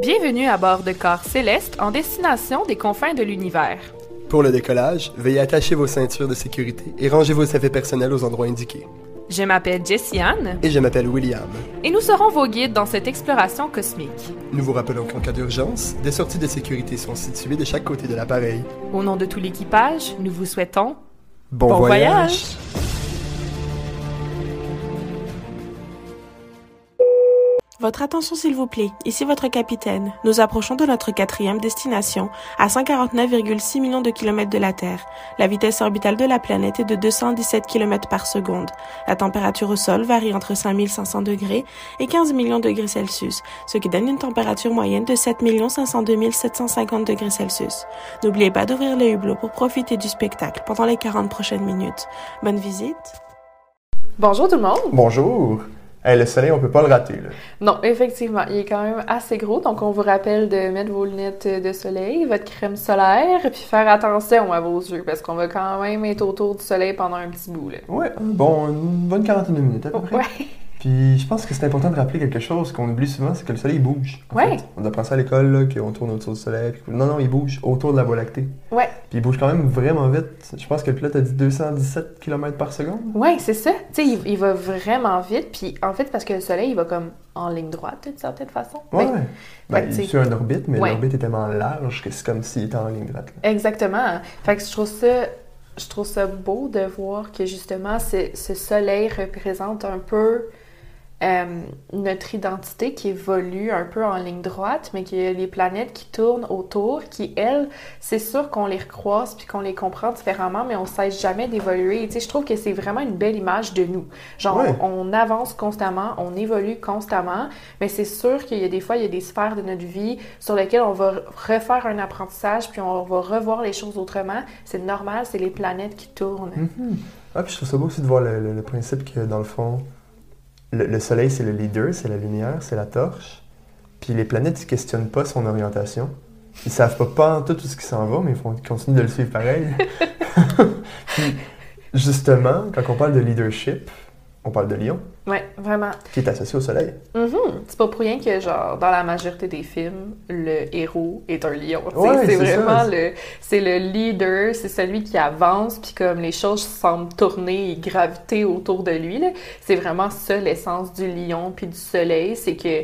Bienvenue à bord de corpscelestes en destination des confins de l'univers. Pour le décollage, veuillez attacher vos ceintures de sécurité et ranger vos effets personnels aux endroits indiqués. Je m'appelle Jessie-Anne. Et je m'appelle William. Et nous serons vos guides dans cette exploration cosmique. Nous vous rappelons qu'en cas d'urgence, des sorties de sécurité sont situées de chaque côté de l'appareil. Au nom de tout l'équipage, nous vous souhaitons... Bon voyage! Votre attention s'il vous plaît, ici votre capitaine. Nous approchons de notre quatrième destination, à 149,6 millions de kilomètres de la Terre. La vitesse orbitale de la planète est de 217 km par seconde. La température au sol varie entre 5500 degrés et 15 millions de degrés Celsius, ce qui donne une température moyenne de 7 502 750 degrés Celsius. N'oubliez pas d'ouvrir le hublot pour profiter du spectacle pendant les 40 prochaines minutes. Bonne visite! Bonjour tout le monde! Bonjour! Hey, le soleil, on peut pas le rater, là. Non, effectivement. Il est quand même assez gros, donc on vous rappelle de mettre vos lunettes de soleil, votre crème solaire, puis faire attention à vos yeux, parce qu'on va quand même être autour du soleil pendant un petit bout, là. Ouais, bon, une bonne quarantaine de minutes, à peu près. Ouais. Puis je pense que c'est important de rappeler quelque chose qu'on oublie souvent, c'est que le soleil bouge. En fait, on apprend ça à l'école, là, qu'on tourne autour du soleil. Puis... Non, il bouge autour de la Voie lactée. Ouais. Puis il bouge quand même vraiment vite. Je pense que le pilote a dit 217 km par seconde. Ouais, c'est ça. Tu sais, il va vraiment vite. Puis en fait, parce que le soleil, il va comme en ligne droite, d'une certaine façon. Ouais. Ben, il est sur une orbite, mais l'orbite est tellement large que c'est comme s'il était en ligne droite. Là. Exactement. Fait que je trouve ça beau de voir que justement, ce soleil représente un peu... notre identité qui évolue un peu en ligne droite, mais qu'il y a les planètes qui tournent autour, qui, elles, c'est sûr qu'on les recroise puis qu'on les comprend différemment, mais on ne cesse jamais d'évoluer. Et, tu sais, je trouve que c'est vraiment une belle image de nous. Genre, on avance constamment, on évolue constamment, mais c'est sûr qu'il y a des fois, il y a des sphères de notre vie sur lesquelles on va refaire un apprentissage puis on va revoir les choses autrement. C'est normal, c'est les planètes qui tournent. Mm-hmm. Ah, puis je trouve ça beau aussi de voir le principe que, dans le fond, le soleil, c'est le leader, c'est la lumière, c'est la torche. Puis les planètes, ils ne questionnent pas son orientation. Ils ne savent pas en tout ce qui s'en va, mais ils continuent de le suivre pareil. Puis, justement, quand on parle de leadership, on parle de Lion. Oui, vraiment. Qui est associé au soleil. Mm-hmm. C'est pas pour rien que, genre, dans la majorité des films, le héros est un lion. Ouais, c'est vraiment ça. C'est le leader, c'est celui qui avance, puis comme les choses semblent tourner et graviter autour de lui, là, c'est vraiment ça l'essence du lion puis du soleil. C'est que,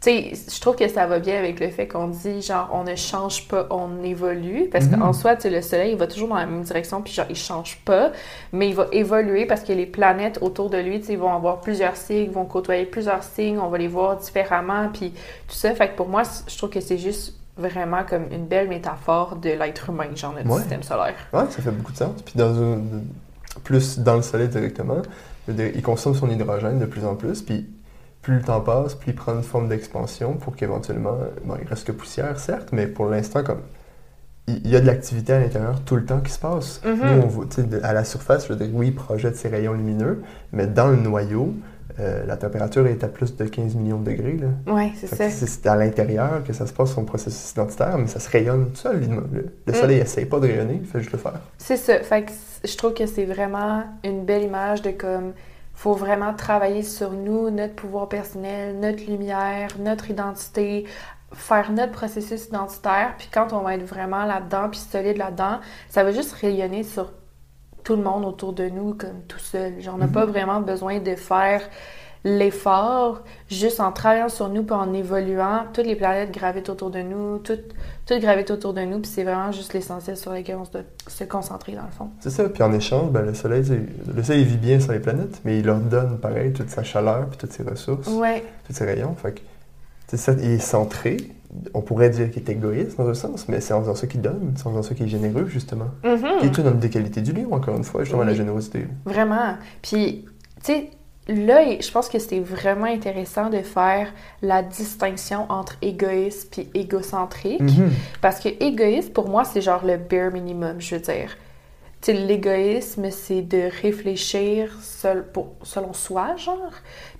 tu sais, je trouve que ça va bien avec le fait qu'on dit, genre, on ne change pas, on évolue. Parce qu'en soi, tu sais, le soleil, il va toujours dans la même direction, puis genre, il change pas, mais il va évoluer parce que les planètes autour de lui, tu sais, vont avoir plusieurs signes, vont côtoyer plusieurs signes, on va les voir différemment, puis tout ça. Fait que pour moi, je trouve que c'est juste vraiment comme une belle métaphore de l'être humain, genre notre système solaire. Oui, ça fait beaucoup de sens. Puis plus dans le soleil directement, il consomme son hydrogène de plus en plus, puis plus le temps passe, plus il prend une forme d'expansion pour qu'éventuellement, il reste que poussière, certes, mais pour l'instant, comme il y a de l'activité à l'intérieur tout le temps qui se passe. Mm-hmm. Nous, on voit, à la surface, je veux dire, oui, il projette ses rayons lumineux, mais dans le noyau, la température est à plus de 15 millions de degrés. Oui, c'est ça. C'est à l'intérieur que ça se passe son processus identitaire, mais ça se rayonne tout seul. Le soleil n'essaie pas de rayonner, il fait juste le faire. C'est ça. Fait que je trouve que c'est vraiment une belle image de comme... Faut vraiment travailler sur nous, notre pouvoir personnel, notre lumière, notre identité, faire notre processus identitaire. Puis quand on va être vraiment là-dedans, puis solide là-dedans, ça va juste rayonner sur tout le monde autour de nous, comme tout seul. Genre, on n'a pas vraiment besoin de faire l'effort, juste en travaillant sur nous puis en évoluant. Toutes les planètes gravitent autour de nous, toutes gravitent autour de nous, puis c'est vraiment juste l'essentiel sur lequel on doit se concentrer, dans le fond. C'est ça, puis en échange, le soleil vit bien sans les planètes, mais il leur donne, pareil, toute sa chaleur puis toutes ses ressources, tous ses rayons. Fait que, c'est ça, il est centré. On pourrait dire qu'il est égoïste, dans un sens, mais c'est en faisant ça qu'il donne, c'est en faisant ça qu'il est généreux, justement. Mm-hmm. Et tout dans des qualités du lion, encore une fois, justement, la générosité. Vraiment. Puis, tu sais, là, je pense que c'est vraiment intéressant de faire la distinction entre égoïste puis égocentrique, parce que égoïste, pour moi, c'est genre le bare minimum, je veux dire. Tu sais, l'égoïsme, c'est de réfléchir selon soi, genre.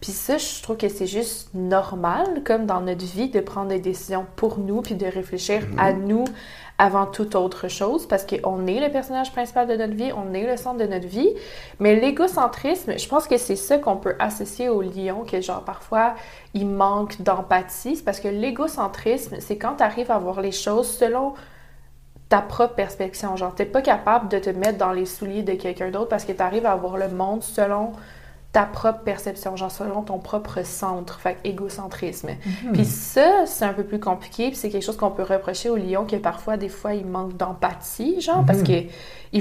Puis ça, je trouve que c'est juste normal, comme dans notre vie, de prendre des décisions pour nous, puis de réfléchir à nous avant toute autre chose, parce qu'on est le personnage principal de notre vie, on est le centre de notre vie. Mais l'égocentrisme, je pense que c'est ça qu'on peut associer au lion, que genre, parfois, il manque d'empathie. C'est parce que l'égocentrisme, c'est quand t'arrives à voir les choses selon ta propre perspective, genre t'es pas capable de te mettre dans les souliers de quelqu'un d'autre parce que t'arrives à voir le monde selon ta propre perception, genre selon ton propre centre, fait égocentrisme. Puis ça, c'est un peu plus compliqué, puis c'est quelque chose qu'on peut reprocher au lion, que parfois, des fois, il manque d'empathie, genre, parce qu'il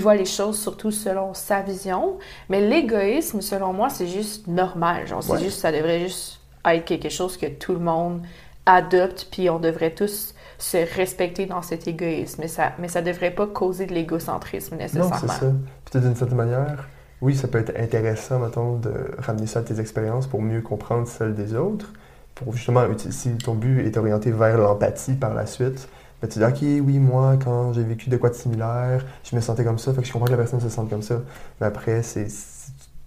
voit les choses surtout selon sa vision, mais l'égoïsme, selon moi, c'est juste normal, genre, c'est juste, ça devrait juste être quelque chose que tout le monde adopte, puis on devrait tous se respecter dans cet égoïsme. Mais ça devrait pas causer de l'égocentrisme, nécessairement. Non, c'est ça. Peut-être d'une certaine manière, oui, ça peut être intéressant, mettons, de ramener ça à tes expériences pour mieux comprendre celles des autres. Pour justement, si ton but est orienté vers l'empathie par la suite, ben tu dis « Ok, oui, moi, quand j'ai vécu de quoi de similaire, je me sentais comme ça, fait que je comprends que la personne se sente comme ça. » Mais après, si tu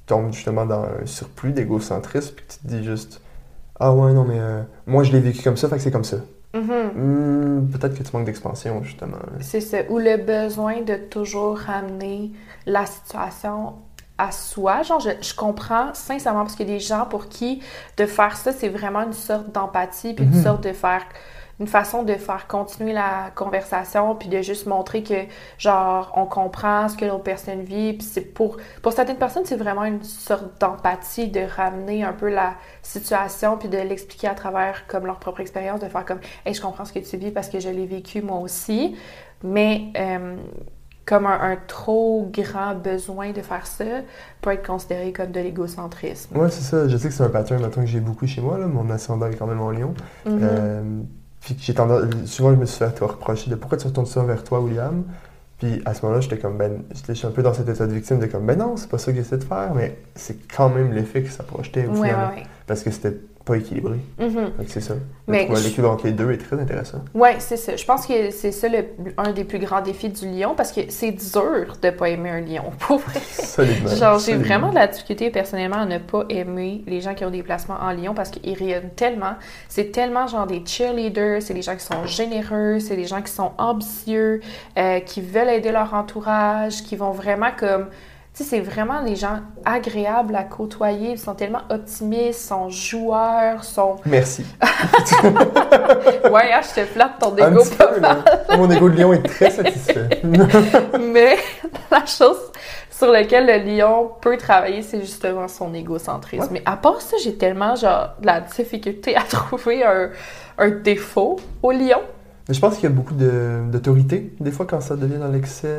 tombes justement dans un surplus d'égocentrisme, puis tu te dis juste « Ah ouais, non, mais moi, je l'ai vécu comme ça, fait que c'est comme ça. » peut-être que tu manques d'expansion, justement. C'est ça. Ou le besoin de toujours ramener la situation à soi. Genre, je comprends sincèrement, parce qu'il y a des gens pour qui de faire ça, c'est vraiment une sorte d'empathie, puis une sorte de faire... une façon de faire continuer la conversation, puis de juste montrer que, genre, on comprend ce que l'autre personne vit, puis c'est pour certaines personnes, c'est vraiment une sorte d'empathie de ramener un peu la situation, puis de l'expliquer à travers, comme, leur propre expérience, de faire comme « Hey, je comprends ce que tu vis parce que je l'ai vécu moi aussi », mais comme un trop grand besoin de faire ça peut être considéré comme de l'égocentrisme. Ouais, c'est ça. Je sais que c'est un pattern, maintenant, que j'ai beaucoup chez moi, là. Mon ascendant est quand même en lion. Puis j'ai tendance, souvent, je me suis fait toi reprocher de « Pourquoi tu retournes ça vers toi, William? » Puis à ce moment-là, j'étais comme, ben, je suis un peu dans cet état de victime de comme, ben non, c'est pas ça que j'essaie de faire, mais c'est quand même l'effet que ça projetait au final. Ouais. Parce que c'était pas équilibré. Donc c'est ça. L'équilibre entre les deux est très intéressant. Oui, c'est ça. Je pense que c'est ça un des plus grands défis du lion, parce que c'est dur de pas aimer un lion, pour vrai. Solidement. Genre, j'ai vraiment de la difficulté personnellement à ne pas aimer les gens qui ont des placements en lion, parce qu'ils rayonnent tellement. C'est tellement genre des cheerleaders, c'est des gens qui sont généreux, c'est des gens qui sont ambitieux, qui veulent aider leur entourage, qui vont vraiment comme... Tu sais, c'est vraiment des gens agréables à côtoyer. Ils sont tellement optimistes, sont joueurs, sont... Merci. Ouais, je te flatte ton égo pas mal. Mon égo de lion est très satisfait. Mais la chose sur laquelle le lion peut travailler, c'est justement son égocentrisme. Mais à part ça, j'ai tellement genre de la difficulté à trouver un défaut au lion. Je pense qu'il y a beaucoup d'autorité, des fois, quand ça devient dans l'excès.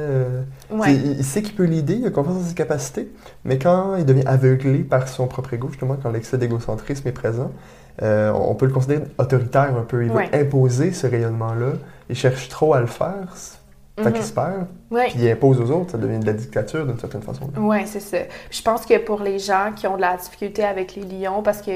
Il sait qu'il peut l'aider, il a confiance en ses capacités, mais quand il devient aveuglé par son propre égo, justement, quand l'excès d'égocentrisme est présent, on peut le considérer autoritaire un peu. Il veut imposer ce rayonnement-là, il cherche trop à le faire, fait qu'il se perd, puis il impose aux autres, ça devient de la dictature d'une certaine façon. Oui, c'est ça. Je pense que pour les gens qui ont de la difficulté avec les lions, parce que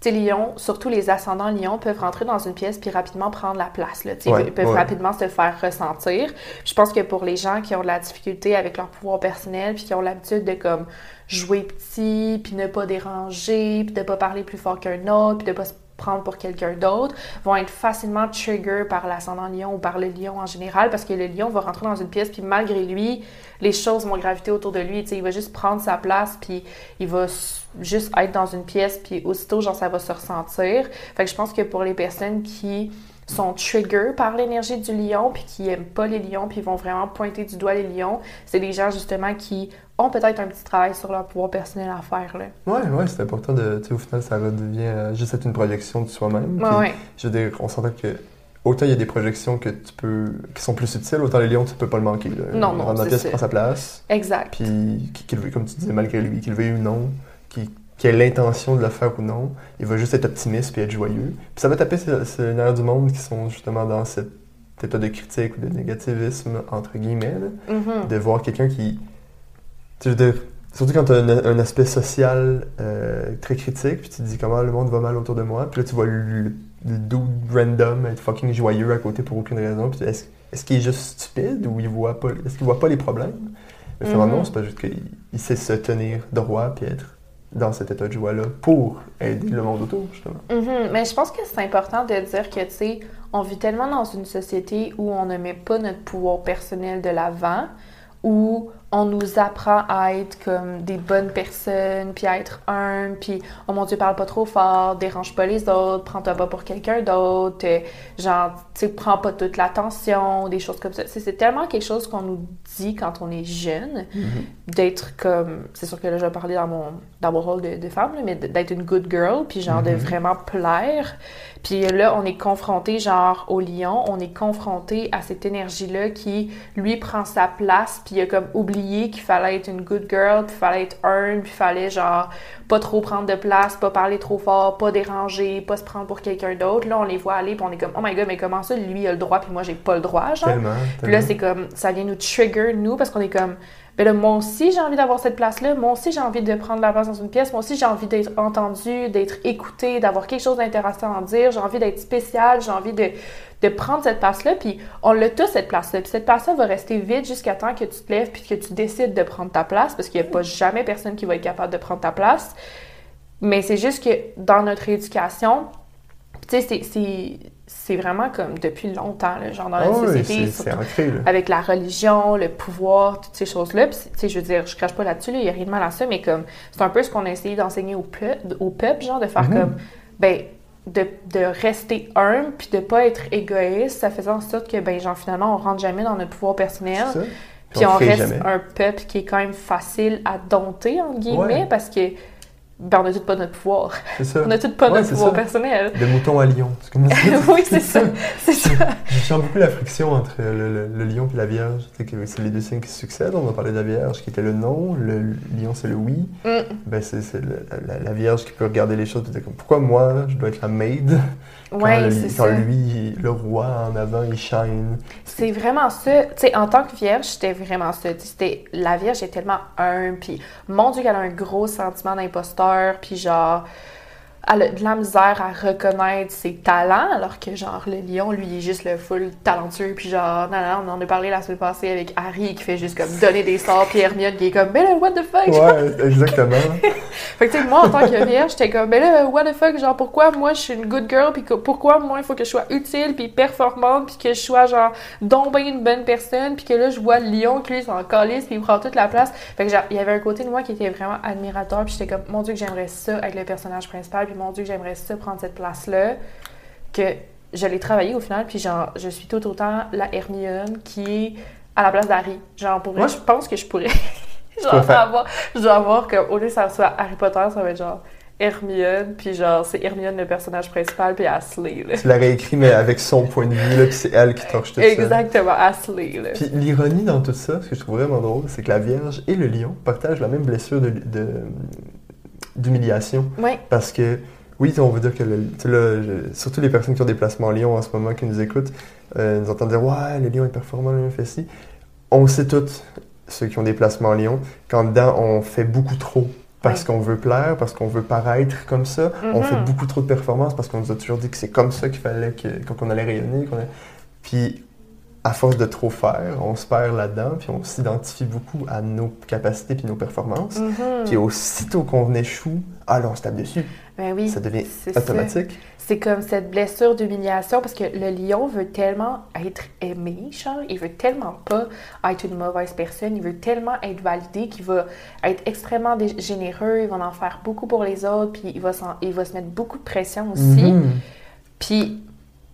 t'sais, les lions, surtout les ascendants lions, peuvent rentrer dans une pièce puis rapidement prendre la place. Là, ils peuvent rapidement se faire ressentir. Je pense que pour les gens qui ont de la difficulté avec leur pouvoir personnel puis qui ont l'habitude de comme jouer petit, puis ne pas déranger, puis de pas parler plus fort qu'un autre, puis de pas se prendre pour quelqu'un d'autre, vont être facilement trigger par l'ascendant lion ou par le lion en général, parce que le lion va rentrer dans une pièce puis malgré lui, les choses vont graviter autour de lui. T'sais, il va juste prendre sa place puis il va juste être dans une pièce, puis aussitôt, genre, ça va se ressentir. Fait que je pense que pour les personnes qui sont trigger par l'énergie du lion, puis qui aiment pas les lions, puis vont vraiment pointer du doigt les lions, c'est des gens, justement, qui ont peut-être un petit travail sur leur pouvoir personnel à faire, là. Ouais, c'est important de... Tu sais, au final, ça redevient juste être une projection de soi-même. Ouais. Je veux dire, on s'entend que... Autant il y a des projections qui sont plus subtiles, autant les lions, tu peux pas le manquer, là. Non, rentre dans la pièce, prend sa place. Exact. Puis, comme tu disais, malgré lui, qu'il le veuille ou non, qui a l'intention de le faire ou non, il va juste être optimiste puis être joyeux. Puis ça va taper ces nerfs du monde qui sont justement dans cet état de critique ou de négativisme, entre guillemets, là, de voir quelqu'un qui... Tu veux dire, surtout quand tu as un aspect social très critique, puis tu te dis comment le monde va mal autour de moi, puis là tu vois le dude random être fucking joyeux à côté pour aucune raison, puis est-ce qu'il est juste stupide ou est-ce qu'il voit pas les problèmes? Mais finalement, c'est pas juste qu'il sait se tenir droit puis être dans cet état de joie-là pour aider le monde autour, justement. Mais je pense que c'est important de dire que, tu sais, on vit tellement dans une société où on ne met pas notre pouvoir personnel de l'avant, où on nous apprend à être comme des bonnes personnes, puis à être humble, puis « Oh mon Dieu, parle pas trop fort, dérange pas les autres, prends-toi pas pour quelqu'un d'autre, genre, tu sais, prends pas toute l'attention », des choses comme ça. C'est tellement quelque chose qu'on nous dit quand on est jeune, d'être comme... C'est sûr que là, je vais parler dans mon rôle de femme, là, mais d'être une good girl, puis genre de vraiment plaire. Puis là, on est confronté, genre, au lion, on est confronté à cette énergie-là qui, lui, prend sa place, puis il a comme oublié qu'il fallait être une good girl, puis fallait être humble, puis fallait genre pas trop prendre de place, pas parler trop fort, pas déranger, pas se prendre pour quelqu'un d'autre. Là, on les voit aller, puis on est comme « Oh my God, mais comment ça, lui, il a le droit, puis moi, j'ai pas le droit, genre? » Puis là, c'est comme, ça vient nous trigger, nous, parce qu'on est comme « Ben là, moi aussi, j'ai envie d'avoir cette place-là, moi aussi, j'ai envie de prendre la place dans une pièce, moi aussi, j'ai envie d'être entendue, d'être écoutée, d'avoir quelque chose d'intéressant à dire, j'ai envie d'être spéciale, j'ai envie de prendre cette place-là, puis on l'a tous, cette place-là. Puis cette place-là va rester vide jusqu'à temps que tu te lèves puis que tu décides de prendre ta place, parce qu'il n'y a pas jamais personne qui va être capable de prendre ta place. Mais c'est juste que dans notre éducation, tu sais, c'est vraiment comme depuis longtemps, là, genre dans la société, surtout avec la religion, le pouvoir, toutes ces choses-là. Puis, tu sais, je veux dire, je crache pas là-dessus, il n'y a rien de mal à ça, mais comme c'est un peu ce qu'on a essayé d'enseigner au peuple, genre de faire comme, ben... De rester humble puis de pas être égoïste, ça faisait en sorte que, ben, genre, finalement, on rentre jamais dans notre pouvoir personnel. C'est ça. Puis on reste jamais un peuple qui est quand même facile à dompter, entre guillemets, parce que, ben, on n'a tout pas notre pouvoir. C'est ça. On n'a tout pas notre pouvoir personnel. De mouton à lion. C'est comme ça. Oui, c'est ça. C'est ça. Je sens beaucoup la friction entre le lion et la vierge. C'est les deux signes qui se succèdent. On a parlé de la vierge qui était le non, le lion c'est le oui. Ben, c'est la vierge qui peut regarder les choses et dire pourquoi moi je dois être la maid quand, lui, le roi en avant, il shine. C'est vraiment ça. Tu sais, en tant que vierge, c'était vraiment ça. C'était, la vierge est tellement humble. Puis, mon Dieu, qu'elle a un gros sentiment d'imposteur. Puis genre, elle a de la misère à reconnaître ses talents, alors que genre, le lion, lui, il est juste le full talentueux. Puis genre, non, on en a parlé la semaine passée avec Harry qui fait juste comme donner des sorts, puis Hermione qui est comme « Mais là, what the fuck? » Ouais, exactement. Fait que tu sais, moi, en tant que vierge, j'étais comme « Mais là, what the fuck? Genre, pourquoi moi, je suis une good girl? Puis pourquoi moi, il faut que je sois utile, puis performante, puis que je sois genre, donc bien une bonne personne, puis que là, je vois le lion qui, lui, s'en calisse, puis il prend toute la place. » Fait que genre, il y avait un côté de moi qui était vraiment admirateur, puis j'étais comme « Mon Dieu, que j'aimerais ça être le personnage principal. » Puis mon Dieu, j'aimerais ça prendre cette place-là, que je l'ai travaillée au final, puis genre, je suis tout autant la Hermione qui est à la place d'Harry. Genre, pour vrai, je pense que je pourrais avoir comme, au lieu que ça soit Harry Potter, ça va être genre Hermione, puis genre, c'est Hermione le personnage principal, puis Ashley, là. Tu l'as réécrit, mais avec son point de vue, là, puis c'est elle qui torche tout ça. Exactement, Ashley, là. Puis l'ironie dans tout ça, ce que je trouve vraiment drôle, c'est que la Vierge et le Lion partagent la même blessure d'humiliation. Ouais. Parce que, oui, on veut dire que, surtout les personnes qui ont des placements Lion en ce moment, qui nous écoutent, nous entendent dire « Ouais, le Lion est performant, le Lion fait ci. » On sait toutes, ceux qui ont des placements Lion, qu'en dedans, on fait beaucoup trop parce qu'on veut plaire, parce qu'on veut paraître comme ça. On fait beaucoup trop de performances parce qu'on nous a toujours dit que c'est comme ça qu'il fallait qu'on allait rayonner. Puis, à force de trop faire, on se perd là-dedans, puis on s'identifie beaucoup à nos capacités puis nos performances. Puis aussitôt qu'on échoue, on se tape dessus. Ben oui, ça devient automatique. Ça. C'est comme cette blessure d'humiliation, parce que le lion veut tellement être aimé, genre, il veut tellement pas être une mauvaise personne, il veut tellement être validé qu'il va être extrêmement généreux, il va en faire beaucoup pour les autres, puis il va se mettre beaucoup de pression aussi. Puis...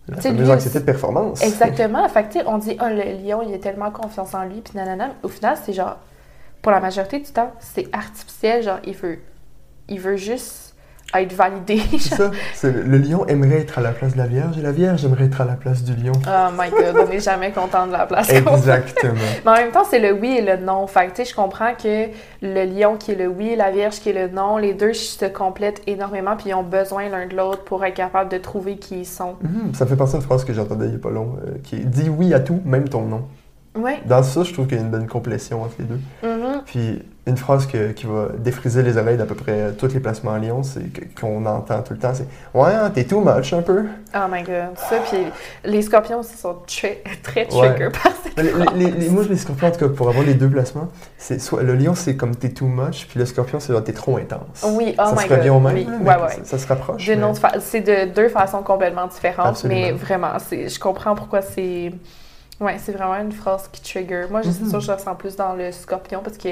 La fameuse anxiété de performance. Exactement. Fait que, tu sais, on dit « Oh, le lion, il a tellement confiance en lui, puis nanana. » Au final, c'est genre, pour la majorité du temps, c'est artificiel. Genre, il veut juste être validé. C'est ça. Le lion aimerait être à la place de la Vierge, et la Vierge aimerait être à la place du lion. Oh my God, on n'est jamais content de la place. Exactement. Mais en même temps, c'est le oui et le non. Fait que, tu sais, je comprends que le lion qui est le oui, la Vierge qui est le non, les deux se complètent énormément, puis ils ont besoin l'un de l'autre pour être capables de trouver qui ils sont. Ça me fait penser à une phrase que j'entendais il n'y a pas long, qui est « Dis oui à tout, même ton nom ». Ouais. Dans ça, je trouve qu'il y a une bonne complétion entre les deux. Puis une phrase qui va défriser les oreilles d'à peu près tous les placements à Lyon, c'est qu'on entend tout le temps, c'est « Ouais, t'es too much un peu ». Oh my God, ça, puis les scorpions aussi sont très trigger par cette phrase. Moi, les scorpions, en tout cas, pour avoir les deux placements, c'est soit le lion, c'est comme « t'es too much », puis le scorpion, c'est « t'es trop intense ». Oui, oh my God. Ça se revient au même, oui. Ça se rapproche. C'est de deux façons complètement différentes, absolument. Mais vraiment, je comprends pourquoi c'est... Oui, c'est vraiment une phrase qui trigger. Moi, c'est sûr que je ressens plus dans le scorpion parce que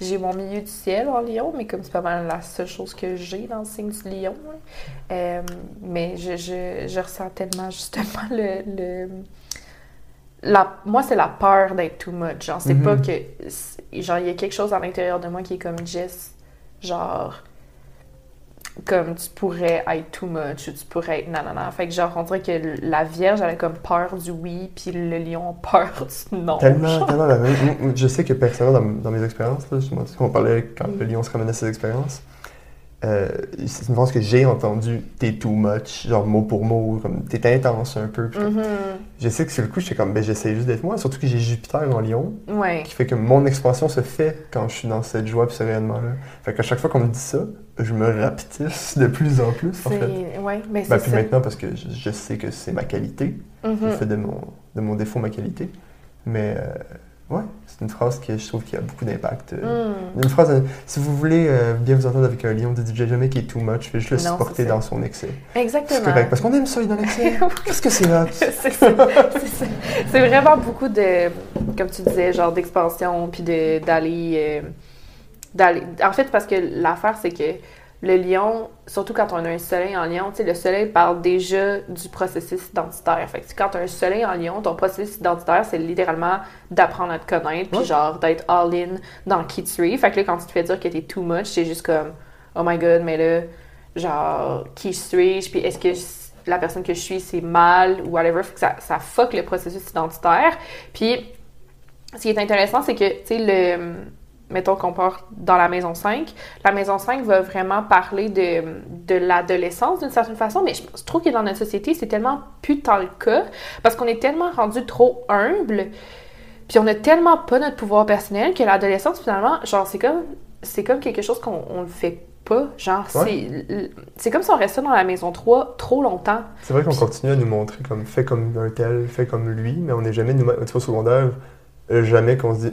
j'ai mon milieu du ciel en lion, mais comme c'est pas mal la seule chose que j'ai dans le signe du lion. Mais je ressens tellement justement moi, c'est la peur d'être too much. Genre, c'est pas que... Genre, il y a quelque chose à l'intérieur de moi qui est comme Jess, genre... comme tu pourrais être too much ou tu pourrais être non. Fait que genre, on dirait que la Vierge, elle a comme peur du oui, puis le lion a peur du non. Tellement. Je sais que personnellement, dans mes expériences, là, justement, on parlait quand le lion se ramenait à ses expériences, c'est une phrase que j'ai entendue, t'es too much, genre mot pour mot, comme t'es intense un peu. Je sais que sur le coup, j'étais comme, j'essaie juste d'être moi, surtout que j'ai Jupiter en lion, qui fait que mon expansion se fait quand je suis dans cette joie et ce rayonnement-là. Fait qu'à chaque fois qu'on me dit ça, je me rapetisse de plus en plus, en fait. Oui, mais c'est puis ça. Maintenant, parce que je sais que c'est ma qualité. Je fais de mon défaut ma qualité. Mais, c'est une phrase que je trouve qui a beaucoup d'impact. Une phrase, si vous voulez bien vous entendre avec un lion, ne dites jamais qu'il est too much, faites juste le supporter dans son excès. Exactement. C'est correct, parce qu'on aime ça, il est dans l'excès. Qu'est-ce que c'est là? C'est vraiment beaucoup de, comme tu disais, genre d'expansion, puis d'aller... En fait, parce que l'affaire, c'est que le lion, surtout quand on a un soleil en lion, tu sais, le soleil parle déjà du processus identitaire. Fait que quand tu as un soleil en lion, ton processus identitaire, c'est littéralement d'apprendre à te connaître, puis genre d'être all-in dans qui tu es. Fait que là, quand tu te fais dire que t'es too much, c'est juste comme « Oh my God, mais là, genre, qui suis-je? Puis est-ce que la personne que je suis, c'est mal? » ou whatever. Fait que ça fuck le processus identitaire. Puis, ce qui est intéressant, c'est que, tu sais, mettons qu'on part dans la maison 5. La maison 5 va vraiment parler de l'adolescence d'une certaine façon, mais je trouve que dans notre société, c'est tellement plus tant le cas parce qu'on est tellement rendu trop humble, puis on n'a tellement pas notre pouvoir personnel que l'adolescence, finalement, genre, c'est comme quelque chose qu'on le fait pas. Genre, c'est comme si on restait dans la maison 3 trop longtemps. C'est vrai qu'on continue à nous montrer comme fait comme un tel, fait comme lui, mais on n'est jamais nous-mêmes au secondaire. Jamais qu'on se dit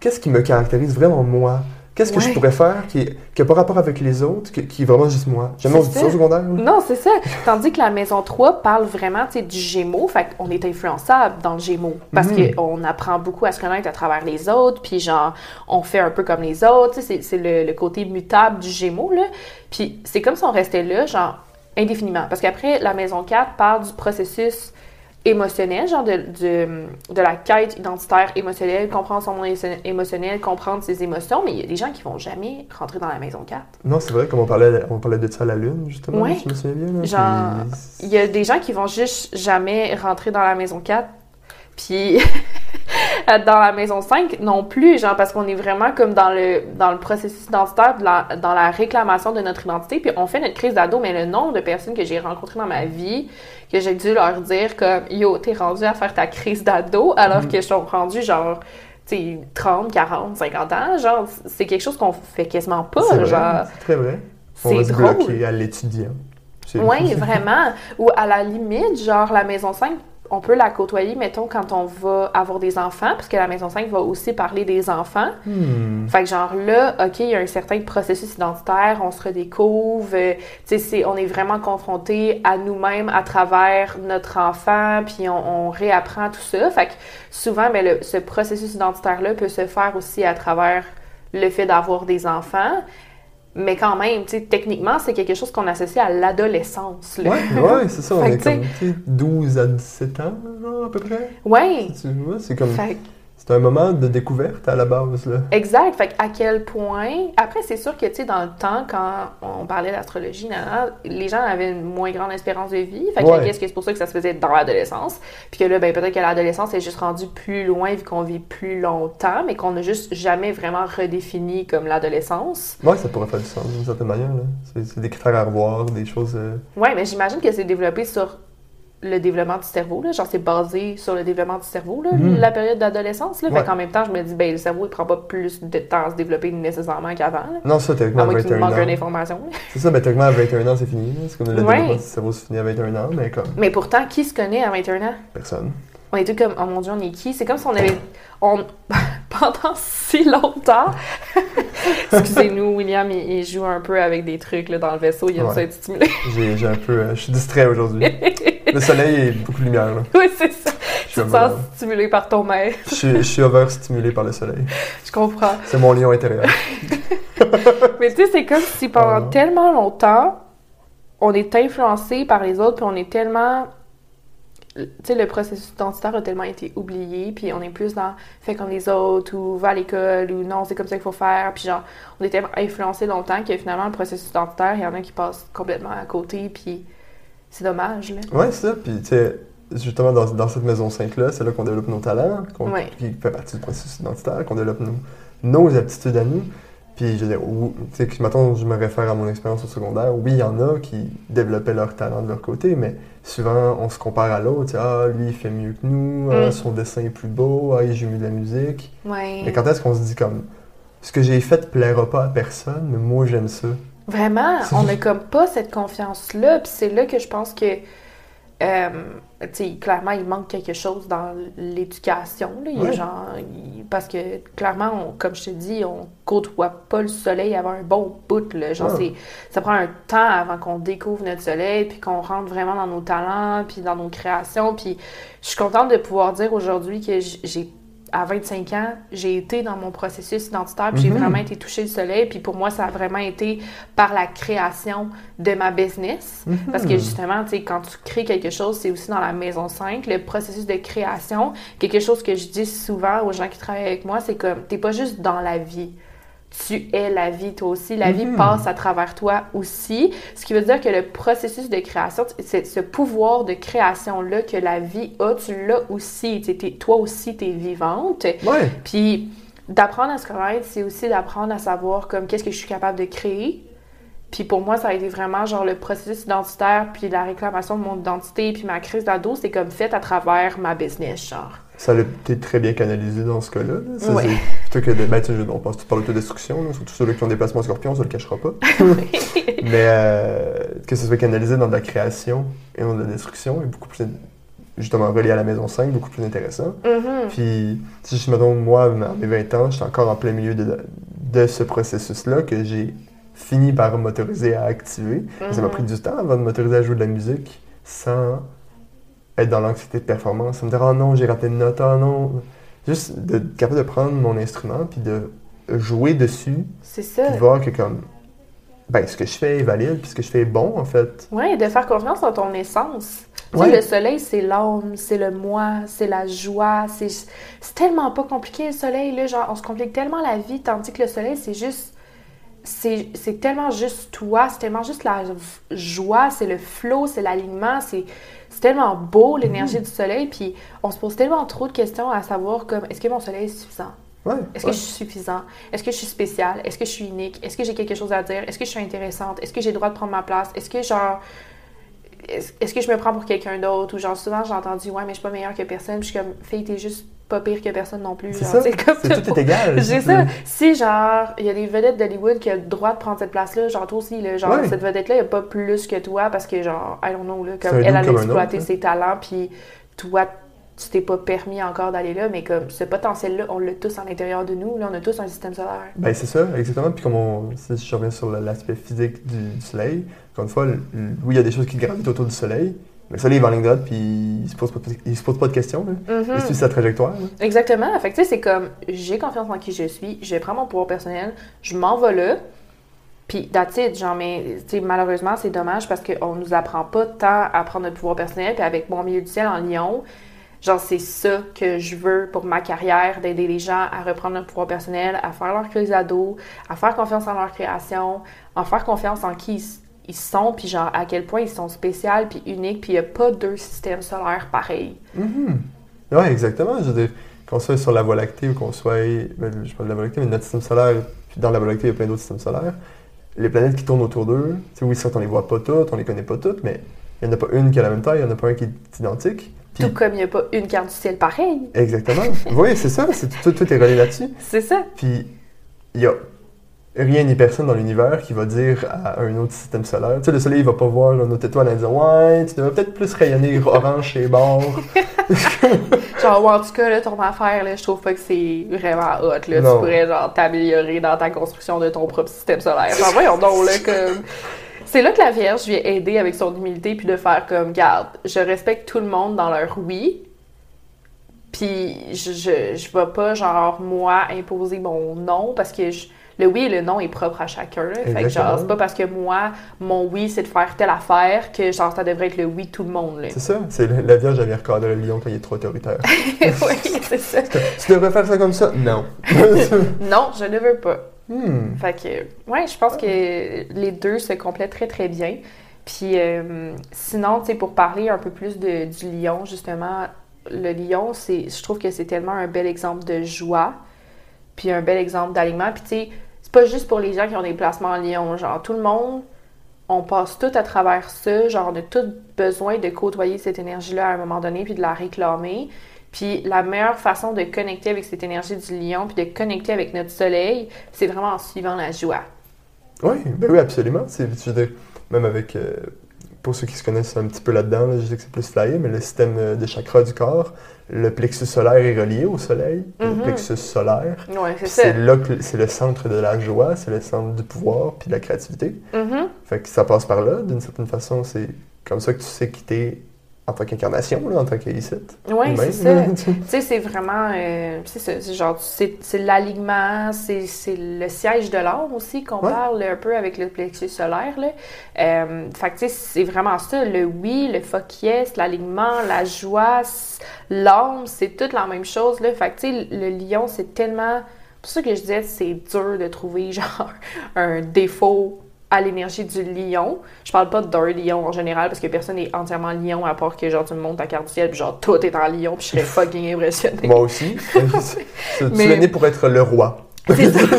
qu'est-ce qui me caractérise vraiment moi? Qu'est-ce que je pourrais faire qui n'a pas rapport avec les autres, qui est vraiment juste moi? Jamais on se dit ça au secondaire. Oui? Non, c'est ça. Tandis que la maison 3 parle vraiment du Gémeaux, fait qu'on est influençable dans le Gémeaux parce qu'on apprend beaucoup à se connaître à travers les autres, puis genre, on fait un peu comme les autres. C'est le côté mutable du Gémeaux, là. Puis c'est comme si on restait là, genre, indéfiniment. Parce qu'après, la maison 4 parle du processus émotionnel, genre de la quête identitaire émotionnelle, comprendre son monde émotionnel, comprendre ses émotions, mais il y a des gens qui vont jamais rentrer dans la maison 4. Non, c'est vrai, comme on parlait de ça à la lune, justement, je me souviens bien. Là, genre, il y a des gens qui vont juste jamais rentrer dans la maison 4, puis dans la maison 5 non plus, genre, parce qu'on est vraiment comme dans le processus identitaire, dans la réclamation de notre identité, puis on fait notre crise d'ado, mais le nombre de personnes que j'ai rencontrées dans ma vie, que j'ai dû leur dire comme « Yo, t'es rendu à faire ta crise d'ado », alors que je suis rendu genre, tu sais, 30, 40, 50 ans, genre, c'est quelque chose qu'on fait quasiment pas, c'est genre. Vrai, c'est très vrai. On va se bloquer à l'étudiant. Oui, vraiment. Ou à la limite, genre, la maison 5, on peut la côtoyer, mettons, quand on va avoir des enfants, parce que la maison 5 va aussi parler des enfants. Fait que genre là, OK, il y a un certain processus identitaire, on se redécouvre, tu sais, on est vraiment confronté à nous-mêmes à travers notre enfant, puis on réapprend tout ça. Fait que souvent, ce processus identitaire-là peut se faire aussi à travers le fait d'avoir des enfants. Mais quand même, tu sais, techniquement, c'est quelque chose qu'on associe à l'adolescence. Oui, ouais, c'est ça. On est comme 12 à 17 ans, genre, à peu près. Oui. Tu vois, c'est comme... C'est un moment de découverte à la base, là. Exact. Fait qu'à quel point... Après, c'est sûr que, tu sais, dans le temps, quand on parlait d'astrologie, les gens avaient une moins grande espérance de vie. Fait que qu'est-ce que c'est pour ça que ça se faisait dans l'adolescence. Puis que là, ben peut-être que l'adolescence est juste rendue plus loin vu qu'on vit plus longtemps, mais qu'on n'a juste jamais vraiment redéfini comme l'adolescence. Oui, ça pourrait faire du sens, d'une certaine manière, là. C'est des critères à revoir, des choses... Oui, mais j'imagine que c'est développé sur le développement du cerveau, là. Genre c'est basé sur le développement du cerveau, là, la période d'adolescence. Ouais. Fait qu'en même temps, je me dis, ben le cerveau, il prend pas plus de temps à se développer nécessairement qu'avant. Là. Non, ça, techniquement, à moins qu'il nous manque une information. C'est ça, mais techniquement, à 21 ans, c'est fini. C'est comme le développement du cerveau se finit à 21 ans, mais comme... Mais pourtant, qui se connaît à 21 ans? Personne. On était comme, oh mon Dieu, on est qui? C'est comme si on avait... Pendant si longtemps... Excusez-nous, William, il joue un peu avec des trucs là, dans le vaisseau, il aime ça être stimulé. J'ai un peu... je suis distrait aujourd'hui. Le soleil est beaucoup de lumière, là. Oui, c'est ça. Tu te sens stimulé par ton maître. Je suis over-stimulé par le soleil. Je comprends. C'est mon lion intérieur. Mais tu sais, c'est comme si pendant tellement longtemps, on est influencé par les autres, puis on est tellement... Tu sais, le processus identitaire a tellement été oublié, puis on est plus dans « fais comme les autres » ou « va à l'école » ou « non, c'est comme ça qu'il faut faire », puis genre, on est tellement influencé longtemps que finalement, le processus identitaire, il y en a qui passent complètement à côté, puis c'est dommage, là. Ouais, c'est ça, puis tu sais, justement, dans cette maison 5-là, c'est là qu'on développe nos talents, qui fait partie du processus identitaire, qu'on développe nos aptitudes à nous, puis je veux dire, tu sais, maintenant, je me réfère à mon expérience au secondaire, oui, il y en a qui développaient leurs talents de leur côté, mais... Souvent, on se compare à l'autre. Ah, lui, il fait mieux que nous. Ah, son dessin est plus beau. Ah, il joue mieux de la musique. Ouais. Mais quand est-ce qu'on se dit comme, ce que j'ai fait plaira pas à personne, mais moi, j'aime ça. Vraiment, on n'a comme pas cette confiance-là. Puis c'est là que je pense que, tu sais, clairement, il manque quelque chose dans l'éducation. Là. Parce que, clairement, comme je te dis, on côtoie pas le soleil avant un bon bout. Là. Genre, ça prend un temps avant qu'on découvre notre soleil, puis qu'on rentre vraiment dans nos talents, puis dans nos créations. Puis je suis contente de pouvoir dire aujourd'hui que à 25 ans, j'ai été dans mon processus identitaire, puis j'ai vraiment été touchée du soleil. Puis pour moi, ça a vraiment été par la création de ma business. Mm-hmm. Parce que justement, tu sais, quand tu crées quelque chose, c'est aussi dans la maison 5, le processus de création. Quelque chose que je dis souvent aux gens qui travaillent avec moi, c'est comme, t'es pas juste dans la vie. Tu es la vie, toi aussi. La vie passe à travers toi aussi. Ce qui veut dire que le processus de création, c'est ce pouvoir de création-là que la vie a, tu l'as aussi. Toi aussi, t'es vivante. Ouais. Puis d'apprendre à se connaître, c'est aussi d'apprendre à savoir comme qu'est-ce que je suis capable de créer. Puis pour moi, ça a été vraiment genre le processus identitaire, puis la réclamation de mon identité, puis ma crise d'ado, c'est comme fait à travers ma business, genre. Ça l'a peut-être très bien canalisé dans ce cas-là. Ça, c'est plutôt que on pense tout par l'autodestruction, là, surtout ceux qui ont des placements scorpions, ça le cachera pas. Mais que ça soit canalisé dans de la création et non de la destruction est beaucoup plus, justement, relié à la maison 5, beaucoup plus intéressant. Mm-hmm. Puis, si je me demande, moi, à mes 20 ans, j'étais encore en plein milieu de ce processus-là que j'ai fini par m'autoriser à activer. Mm-hmm. Ça m'a pris du temps avant de m'autoriser à jouer de la musique sans... être dans l'anxiété de performance, ça me dire « Ah non, j'ai raté une note, ah non... » Juste d'être capable de prendre mon instrument puis de jouer dessus. C'est ça. Puis de voir que comme... Ben, ce que je fais est valide, puis ce que je fais est bon, en fait. Oui, de faire confiance en ton essence. Ouais. Tu sais, le soleil, c'est l'âme, c'est le moi, c'est la joie, c'est tellement pas compliqué, le soleil, là. Genre, on se complique tellement la vie, tandis que le soleil, c'est juste... C'est tellement juste toi, c'est tellement juste la joie, c'est le flow, c'est l'alignement, c'est tellement beau l'énergie du soleil, puis on se pose tellement trop de questions à savoir comme est-ce que mon soleil est suffisant? Ouais, est-ce que je suis suffisant? Est-ce que je suis spécial? Est-ce que je suis unique? Est-ce que j'ai quelque chose à dire? Est-ce que je suis intéressante? Est-ce que j'ai le droit de prendre ma place? Est-ce que genre est-ce que je me prends pour quelqu'un d'autre? Ou genre souvent j'ai entendu ouais mais je suis pas meilleure que personne, puis je suis comme fille t'es juste pas pire que personne non plus. C'est genre, ça, comme c'est tout est égal. J'ai ça. Si, genre, il y a des vedettes d'Hollywood qui ont le droit de prendre cette place-là, genre, toi aussi, là, genre, cette vedette-là, il n'y a pas plus que toi parce que, genre, I don't know, là, comme elle a exploité ses talents, puis toi, tu t'es pas permis encore d'aller là, mais comme ce potentiel-là, on l'a tous à l'intérieur de nous, là, on a tous un système solaire. Ben, c'est ça, exactement. Puis, comme si je reviens sur l'aspect physique du soleil, encore une fois, oui, il y a des choses qui gravitent autour du soleil. Le soleil va en ligne droite, puis il se pose pas de questions. Là. Mm-hmm. Il suit sa trajectoire. Là. Exactement. Fait que tu sais, c'est comme, j'ai confiance en qui je suis, je prends mon pouvoir personnel, je m'en vais là, puis that's it. Genre, mais tu sais, malheureusement, c'est dommage parce qu'on nous apprend pas tant à prendre notre pouvoir personnel, puis avec mon milieu du ciel en Lion, genre, c'est ça que je veux pour ma carrière, d'aider les gens à reprendre leur pouvoir personnel, à faire leur crise d'ado, à faire confiance en leur création, à faire confiance en qui ils sont, puis genre, à quel point ils sont spéciaux, puis uniques, puis il n'y a pas deux systèmes solaires pareils. Mm-hmm. Oui, exactement. Je veux dire, qu'on soit sur la Voie lactée ou qu'on soit... je parle de la Voie lactée, mais notre système solaire, puis dans la Voie lactée, il y a plein d'autres systèmes solaires. Les planètes qui tournent autour d'eux, oui, certes, on les voit pas toutes, on les connaît pas toutes, mais Il n'y en a pas une qui a la même taille, il n'y en a pas un qui est identique. Puis... Tout comme il n'y a pas une carte du ciel pareille. Exactement. Oui, c'est ça. Tout est relié là-dessus. C'est ça. Puis, il n'y a rien ni personne dans l'univers qui va dire à un autre système solaire. Tu sais, le soleil, il va pas voir une autre étoile et dire « Ouais, tu devrais peut-être plus rayonner orange chez les bords. » Genre, en tout cas, là, ton affaire, là, je trouve pas que c'est vraiment hot. Là. Tu pourrais, genre, t'améliorer dans ta construction de ton propre système solaire. Genre, voyons donc, là, comme... C'est là que la Vierge vient aider avec son humilité, puis de faire comme, garde, je respecte tout le monde dans leur oui, puis je vais pas, genre, moi, imposer mon non, parce que le oui et le non est propre à chacun. Là. Fait que, genre, c'est pas parce que moi, mon oui, c'est de faire telle affaire, que, genre, ça devrait être le oui de tout le monde. Là. C'est ça. C'est la Vierge, elle vient recadrer le lion quand il est trop autoritaire. Oui, c'est ça. Tu devrais faire ça comme ça? Non. Non, je ne veux pas. Fait que, ouais, je pense que les deux se complètent très, très bien. Puis, sinon, tu sais, pour parler un peu plus du lion, justement, le lion, je trouve que c'est tellement un bel exemple de joie, puis un bel exemple d'alignement. Puis, tu sais, c'est pas juste pour les gens qui ont des placements en lion. Genre, tout le monde, on passe tout à travers ça. Genre, on a tout besoin de côtoyer cette énergie-là à un moment donné, puis de la réclamer. Puis la meilleure façon de connecter avec cette énergie du lion, puis de connecter avec notre soleil, c'est vraiment en suivant la joie. Oui, ben oui, absolument. Je veux dire, même avec, pour ceux qui se connaissent un petit peu là-dedans, là, je sais que c'est plus flyé, mais le système de chakras du corps, le plexus solaire est relié au soleil, le plexus solaire. Oui, c'est ça. C'est là que c'est le centre de la joie, c'est le centre du pouvoir, puis de la créativité. Fait que ça passe par là, d'une certaine façon, c'est comme ça que tu sais quitter. En tant qu'incarnation, là, en tant qu'élicite. Oui, c'est ça. Tu sais, c'est vraiment... c'est ça, c'est genre, c'est l'alignement, c'est le siège de l'âme aussi qu'on parle un peu avec le plexus solaire, là. Fait que, tu sais, c'est vraiment ça. Le oui, le fuck yes, l'alignement, la joie, l'âme, c'est toute la même chose, là. Fait que, tu sais, le lion, c'est tellement... C'est pour ça que je disais, c'est dur de trouver, genre, un défaut à l'énergie du lion. Je parle pas d'un lion en général, parce que personne n'est entièrement lion, à part que genre tu me montes ta carte du ciel, puis genre tout est en lion, puis je serais fucking impressionnée. Moi aussi. Mais... Tu es né pour être le roi. C'est ça.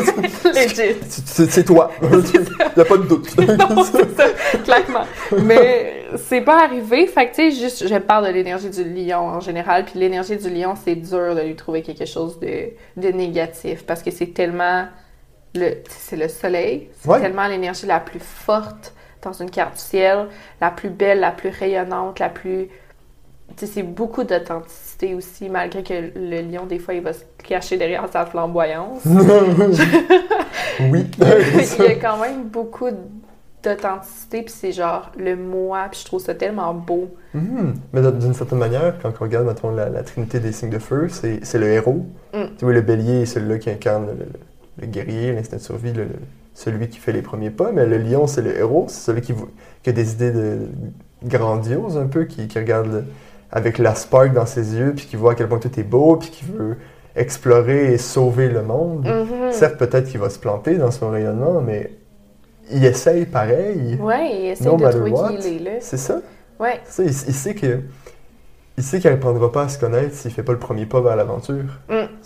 Legit. C'est toi. Il n'y a pas de doute. Non, c'est ça, clairement. Mais c'est pas arrivé. Fait que tu sais, juste, je parle de l'énergie du lion en général, puis l'énergie du lion, c'est dur de lui trouver quelque chose de négatif, parce que c'est tellement... c'est le soleil, c'est tellement l'énergie la plus forte dans une carte du ciel, la plus belle, la plus rayonnante, la plus... Tu sais, c'est beaucoup d'authenticité aussi, malgré que le lion, des fois, il va se cacher derrière sa flamboyance. Oui! Il y a quand même beaucoup d'authenticité, puis c'est genre le moi, puis je trouve ça tellement beau. Mais d'une certaine manière, quand on regarde, mettons, la trinité des signes de feu, c'est le héros. Tu vois, le bélier, c'est celui-là qui incarne le guerrier, l'instinct de survie, celui qui fait les premiers pas, mais le lion, c'est le héros, c'est celui qui a des idées grandioses un peu, qui regarde avec la spark dans ses yeux, puis qui voit à quel point tout est beau, puis qui veut explorer et sauver le monde. Certes, peut-être qu'il va se planter dans son rayonnement, mais il essaye pareil. Oui, il essaye de trouver qui il est, là. C'est ça. Ouais. C'est ça, il sait que... Il sait qu'il n'apprendra pas à se connaître s'il ne fait pas le premier pas vers l'aventure.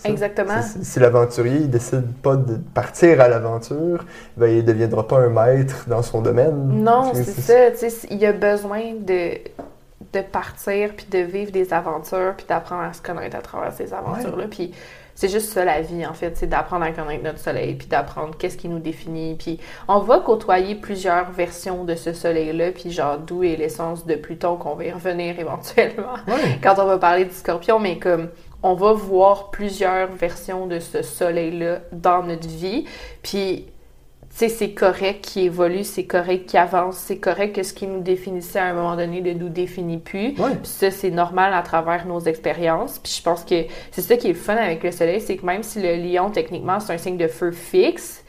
Exactement. Si l'aventurier ne décide pas de partir à l'aventure, ben, il ne deviendra pas un maître dans son domaine. Non, c'est ça. Il a besoin de partir, puis de vivre des aventures, puis d'apprendre à se connaître à travers ces aventures-là. Puis c'est juste ça la vie, en fait, c'est d'apprendre à connaître notre soleil, puis d'apprendre qu'est-ce qui nous définit. Puis on va côtoyer plusieurs versions de ce soleil-là, puis genre d'où est l'essence de Pluton, qu'on va y revenir éventuellement quand on va parler du scorpion, mais comme on va voir plusieurs versions de ce soleil-là dans notre vie, puis tu sais, c'est correct qu'il évolue, c'est correct qu'il avance, c'est correct que ce qui nous définissait à un moment donné ne nous définit plus. Puis ça, c'est normal à travers nos expériences. Puis je pense que c'est ça qui est le fun avec le soleil, c'est que même si le lion, techniquement, c'est un signe de feu fixe,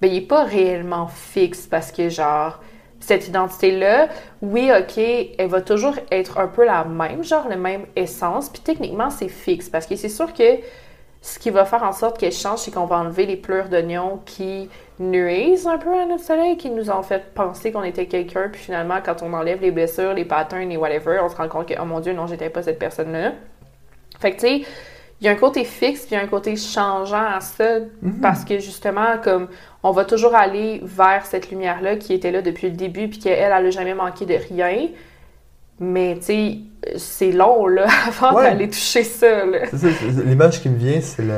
ben il n'est pas réellement fixe parce que, genre, cette identité-là, oui, OK, elle va toujours être un peu la même, genre, la même essence. Puis techniquement, c'est fixe parce que c'est sûr que ce qui va faire en sorte qu'elle change, c'est qu'on va enlever les pleurs d'oignons qui nuisent un peu à notre soleil, qui nous ont fait penser qu'on était quelqu'un, puis finalement, quand on enlève les blessures, les patterns, les whatever, on se rend compte que, oh mon Dieu, non, j'étais pas cette personne-là. Fait que, tu sais, il y a un côté fixe, puis il y a un côté changeant à ça, parce que, justement, comme, on va toujours aller vers cette lumière-là qui était là depuis le début, puis qu'elle, elle a jamais manqué de rien. Mais tu sais, c'est long là, avant d'aller toucher ça. L'image qui me vient, c'est le...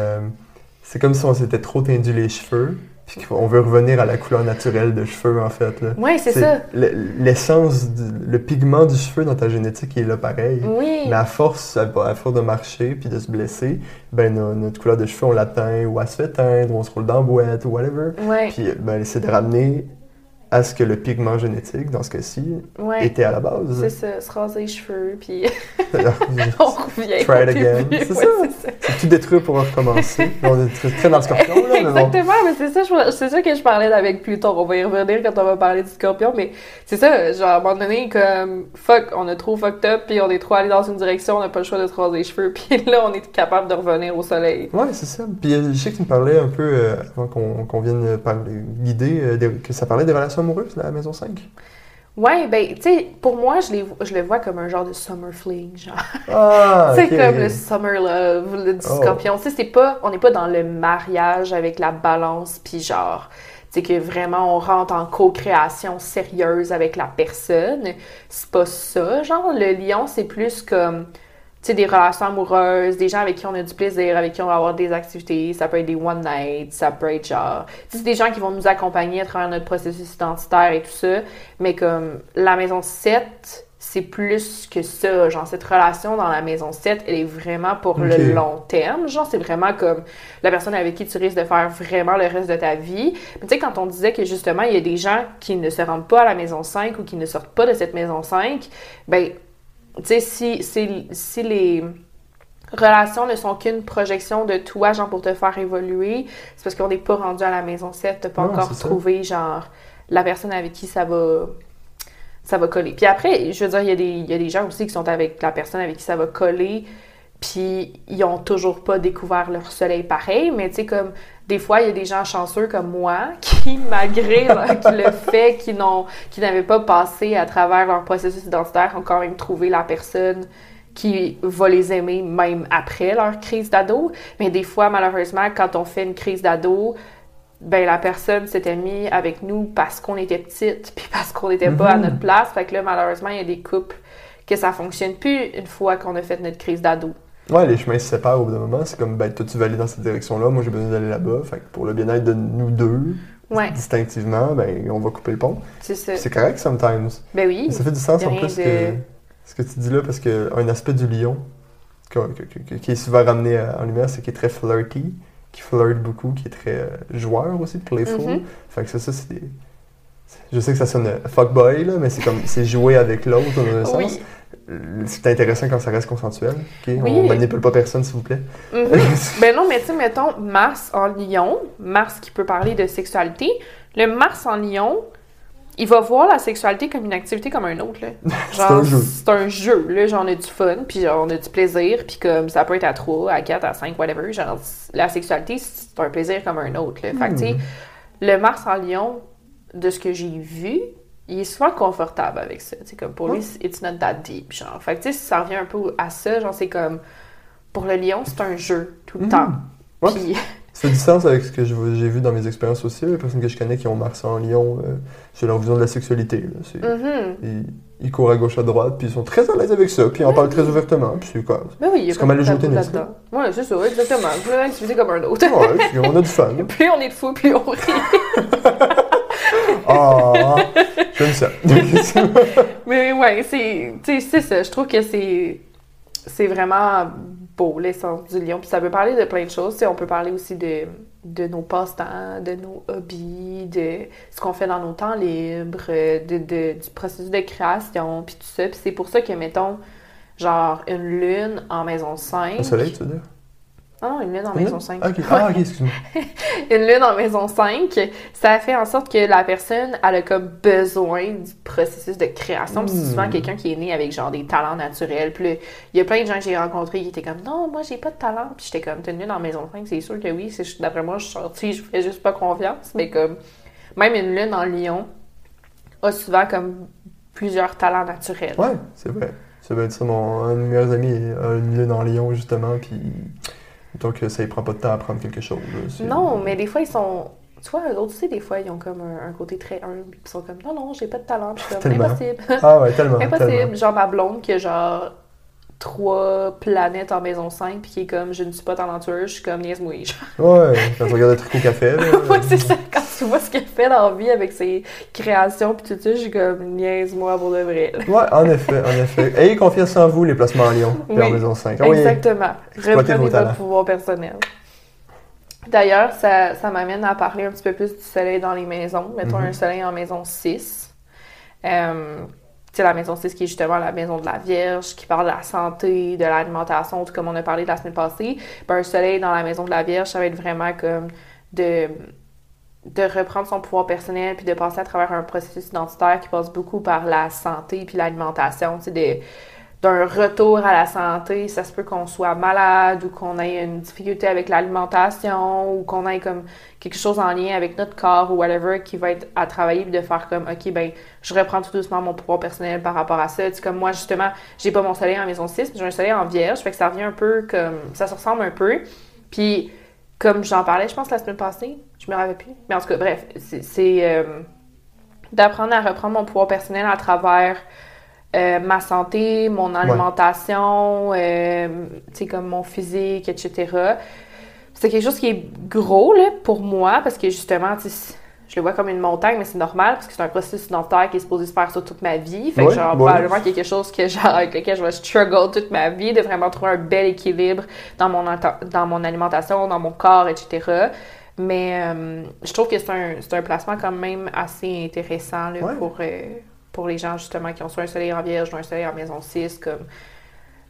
c'est comme si on s'était trop tendu les cheveux, puis qu'on veut revenir à la couleur naturelle de cheveux, en fait. Oui, c'est ça. L'essence, le pigment du cheveu dans ta génétique, il est là pareil. Oui. Mais à force de marcher puis de se blesser, ben notre couleur de cheveux, on l'atteint, ou elle se fait teindre, ou on se roule dans la boîte, ou whatever. Ouais. Puis ben, c'est de ramener à ce que le pigment génétique, dans ce cas-ci, était à la base. C'est ça, se raser les cheveux, puis on revient. Try it again. C'est ça. C'est tout détruit pour recommencer. On est très dans le scorpion, là. Exactement, mais c'est ça, c'est ça que je parlais d'avec plus tôt. On va y revenir quand on va parler du scorpion, mais c'est ça, genre, à un moment donné, comme, fuck, on a trop fucked up, puis on est trop allé dans une direction, on n'a pas le choix de se raser les cheveux, puis là, on est capable de revenir au soleil. Ouais, c'est ça. Puis je sais que tu me parlais un peu, avant qu'on vienne parler, guider, que ça parlait des relations amoureuse, la maison 5. Ouais, ben, tu sais, pour moi, je le vois comme un genre de summer fling, genre. Ah, c'est okay. Comme le summer love du scorpion. Tu sais, c'est pas, on n'est pas dans le mariage avec la balance, puis genre, tu sais, que vraiment on rentre en co-création sérieuse avec la personne. C'est pas ça, genre. Le lion, c'est plus comme, tu sais, des relations amoureuses, des gens avec qui on a du plaisir, avec qui on va avoir des activités, ça peut être des one night, ça peut être genre... Tu sais, c'est des gens qui vont nous accompagner à travers notre processus identitaire et tout ça, mais comme la maison 7, c'est plus que ça, genre cette relation dans la maison 7, elle est vraiment pour le long terme, genre c'est vraiment comme la personne avec qui tu risques de faire vraiment le reste de ta vie. Mais tu sais, quand on disait que justement, il y a des gens qui ne se rendent pas à la maison 5 ou qui ne sortent pas de cette maison 5, ben... Tu sais, si les relations ne sont qu'une projection de toi, genre, pour te faire évoluer, c'est parce qu'on n'est pas rendu à la maison 7, t'as pas encore trouvé, genre, la personne avec qui ça va coller. Puis après, je veux dire, il y a des gens aussi qui sont avec la personne avec qui ça va coller, puis ils ont toujours pas découvert leur soleil pareil, mais tu sais, comme... Des fois, il y a des gens chanceux comme moi qui, malgré le fait qu'ils n'avaient pas passé à travers leur processus identitaire, ont quand même trouvé la personne qui va les aimer même après leur crise d'ado. Mais des fois, malheureusement, quand on fait une crise d'ado, ben la personne s'était mise avec nous parce qu'on était petite puis parce qu'on n'était pas à notre place. Fait que là, malheureusement, il y a des couples que ça fonctionne plus une fois qu'on a fait notre crise d'ado. Ouais, les chemins se séparent au bout d'un moment. C'est comme, ben, toi, tu vas aller dans cette direction-là, moi, j'ai besoin d'aller là-bas. Fait que pour le bien-être de nous deux, distinctivement, ben, on va couper le pont. C'est ça. C'est correct, sometimes. Ben oui. Mais ça fait du sens, en plus, que ce que tu dis là, parce qu'un aspect du lion qui est souvent ramené en lumière, c'est qu'il est très flirty, qui flirte beaucoup, qui est très joueur aussi, playful. Fait que ça, c'est des... Je sais que ça sonne fuckboy, là, mais c'est comme, c'est jouer avec l'autre, dans un sens. C'est intéressant quand ça reste consensuel. Okay? Oui. On manipule pas personne, s'il vous plaît. Ben non, mais tu sais, mettons Mars en Lion, Mars qui peut parler de sexualité. Le Mars en Lion, il va voir la sexualité comme une activité comme un autre. Là. Genre, c'est un jeu. C'est un jeu. Là, genre, on a du fun, puis genre, on a du plaisir, puis comme ça peut être à 3, à 4, à 5, whatever. Genre, la sexualité, c'est un plaisir comme un autre. Là. Fait que tu sais, le Mars en Lion, de ce que j'ai vu, il est souvent confortable avec ça. T'sais, comme pour lui, it's not that deep. Genre. Fait que tu sais, ça revient un peu à ça. Genre, c'est comme, pour le lion, c'est un jeu tout le temps. Ouais. Puis... Ça fait du sens avec ce que j'ai vu dans mes expériences aussi. Les personnes que je connais qui ont Mars en lion, c'est leur vision de la sexualité. Là. C'est... Ils courent à gauche, à droite, puis ils sont très à l'aise avec ça, puis ils en parlent très ouvertement, puis c'est quoi? Ben oui, c'est comme aller jouer au tennis. Oui, c'est ça, exactement. C'est une activité comme un autre. Ouais, puis on a du fun. Plus on est fou, plus on rit. Ah, j'aime ça. Mais ouais, c'est ça. Je trouve que c'est vraiment beau, l'essence du lion. Puis ça peut parler de plein de choses. T'sais, on peut parler aussi de nos passe-temps, de nos hobbies, de ce qu'on fait dans nos temps libres, du processus de création, puis tout ça. Puis c'est pour ça que, mettons, genre, une lune en maison 5... Un soleil, tu veux dire? Non, une lune en maison 5. Okay. Ah, ok, excuse-moi. Une lune en maison 5, ça fait en sorte que la personne, elle a comme besoin du processus de création. Puis c'est souvent quelqu'un qui est né avec genre des talents naturels. Puis il y a plein de gens que j'ai rencontrés qui étaient comme « Non, moi, j'ai pas de talent. » Puis j'étais comme « T'as une lune en maison 5, c'est sûr que oui. » D'après moi, je suis sortie, je fais juste pas confiance. Mais comme, même une lune en lion a souvent comme plusieurs talents naturels. Ouais, c'est vrai. Ça va être ça, un de mes meilleurs amis a une lune en lion, justement, puis... Donc, ça ne prend pas de temps à apprendre quelque chose. Là, non, mais des fois, ils sont... Tu vois, eux autres, tu sais, des fois, ils ont comme un côté très humble, puis ils sont comme, non, non, j'ai pas de talent, puis comme, impossible. Ah ouais, tellement. Impossible. Tellement. Genre ma blonde qui a genre 3 planètes en maison 5, puis qui est comme, je ne suis pas talentueuse, je suis comme, niaise-moi. Ouais, quand tu regardes un truc au café. Là, ouais, c'est ça, quand tu vois ce qu'elle fait dans la vie avec ses créations, puis tout ça, je suis comme, niaise-moi pour de vrai. Ouais, en effet, en effet. Ayez confiance en vous, les placements en Lyon, puis en maison 5. Oh, exactement. Reprenez votre pouvoir personnel. D'ailleurs, ça m'amène à parler un petit peu plus du soleil dans les maisons. Mettons un soleil en maison 6. Tu sais, la maison 6 qui est justement la maison de la Vierge, qui parle de la santé, de l'alimentation, tout comme on a parlé de la semaine passée. Ben, un soleil dans la maison de la Vierge, ça va être vraiment comme de reprendre son pouvoir personnel puis de passer à travers un processus identitaire qui passe beaucoup par la santé puis l'alimentation, tu sais, d'un retour à la santé. Ça se peut qu'on soit malade ou qu'on ait une difficulté avec l'alimentation ou qu'on ait comme quelque chose en lien avec notre corps ou whatever qui va être à travailler, puis de faire comme, OK, ben je reprends tout doucement mon pouvoir personnel par rapport à ça. Tu sais, comme moi, justement, j'ai pas mon soleil en maison 6, mais j'ai un soleil en Vierge, fait que ça revient un peu comme, ça se ressemble un peu. Puis, comme j'en parlais, je pense, la semaine passée, je me rappelle plus. Mais en tout cas, bref, c'est d'apprendre à reprendre mon pouvoir personnel à travers ma santé, mon alimentation, tu sais, comme mon physique, etc. C'est quelque chose qui est gros là, pour moi, parce que justement, tu sais, je le vois comme une montagne, mais c'est normal, parce que c'est un processus identitaire qui est supposé se faire sur toute ma vie. Fait que probablement qu'il y a quelque chose que, genre, avec lequel je vais struggle toute ma vie, de vraiment trouver un bel équilibre dans mon alimentation, dans mon corps, etc. Mais je trouve que c'est un placement quand même assez intéressant là, pour les gens, justement, qui ont soit un soleil en Vierge ou un soleil en maison 6, comme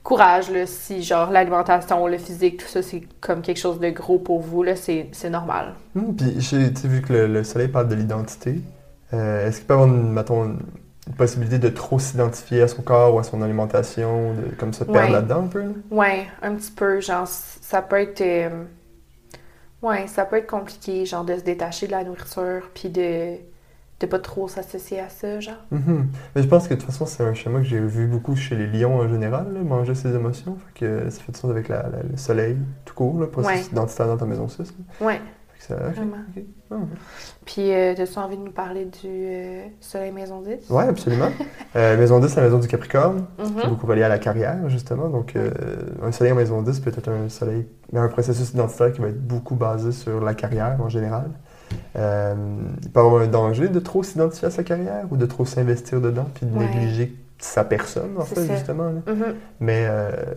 courage, là, si, genre, l'alimentation, le physique, tout ça, c'est comme quelque chose de gros pour vous, là, c'est normal. Puis, tu sais, vu que le soleil parle de l'identité, est-ce qu'il peut avoir, mettons, une possibilité de trop s'identifier à son corps ou à son alimentation, de comme se perdre là-dedans, un peu? Oui, un petit peu, genre, ça peut être... ça peut être compliqué, genre, de se détacher de la nourriture, puis de pas trop s'associer à ça, genre. Mais je pense que de toute façon, c'est un schéma que j'ai vu beaucoup chez les lions en général, là, manger ses émotions. Fait que ça fait du sens avec le soleil tout court, là, pour s'identifier dans ta maison 6. Ouais. Fait que ça, vraiment. Okay. Puis, as-tu envie de nous parler du soleil maison 10? Ouais, absolument. Maison 10, c'est la maison du Capricorne, qui est beaucoup reliée à la carrière, justement. Donc, un soleil en maison 10 peut être un soleil, mais un processus identitaire qui va être beaucoup basé sur la carrière en général. Il peut y avoir un danger de trop s'identifier à sa carrière ou de trop s'investir dedans puis de négliger sa personne, en fait, justement. Mais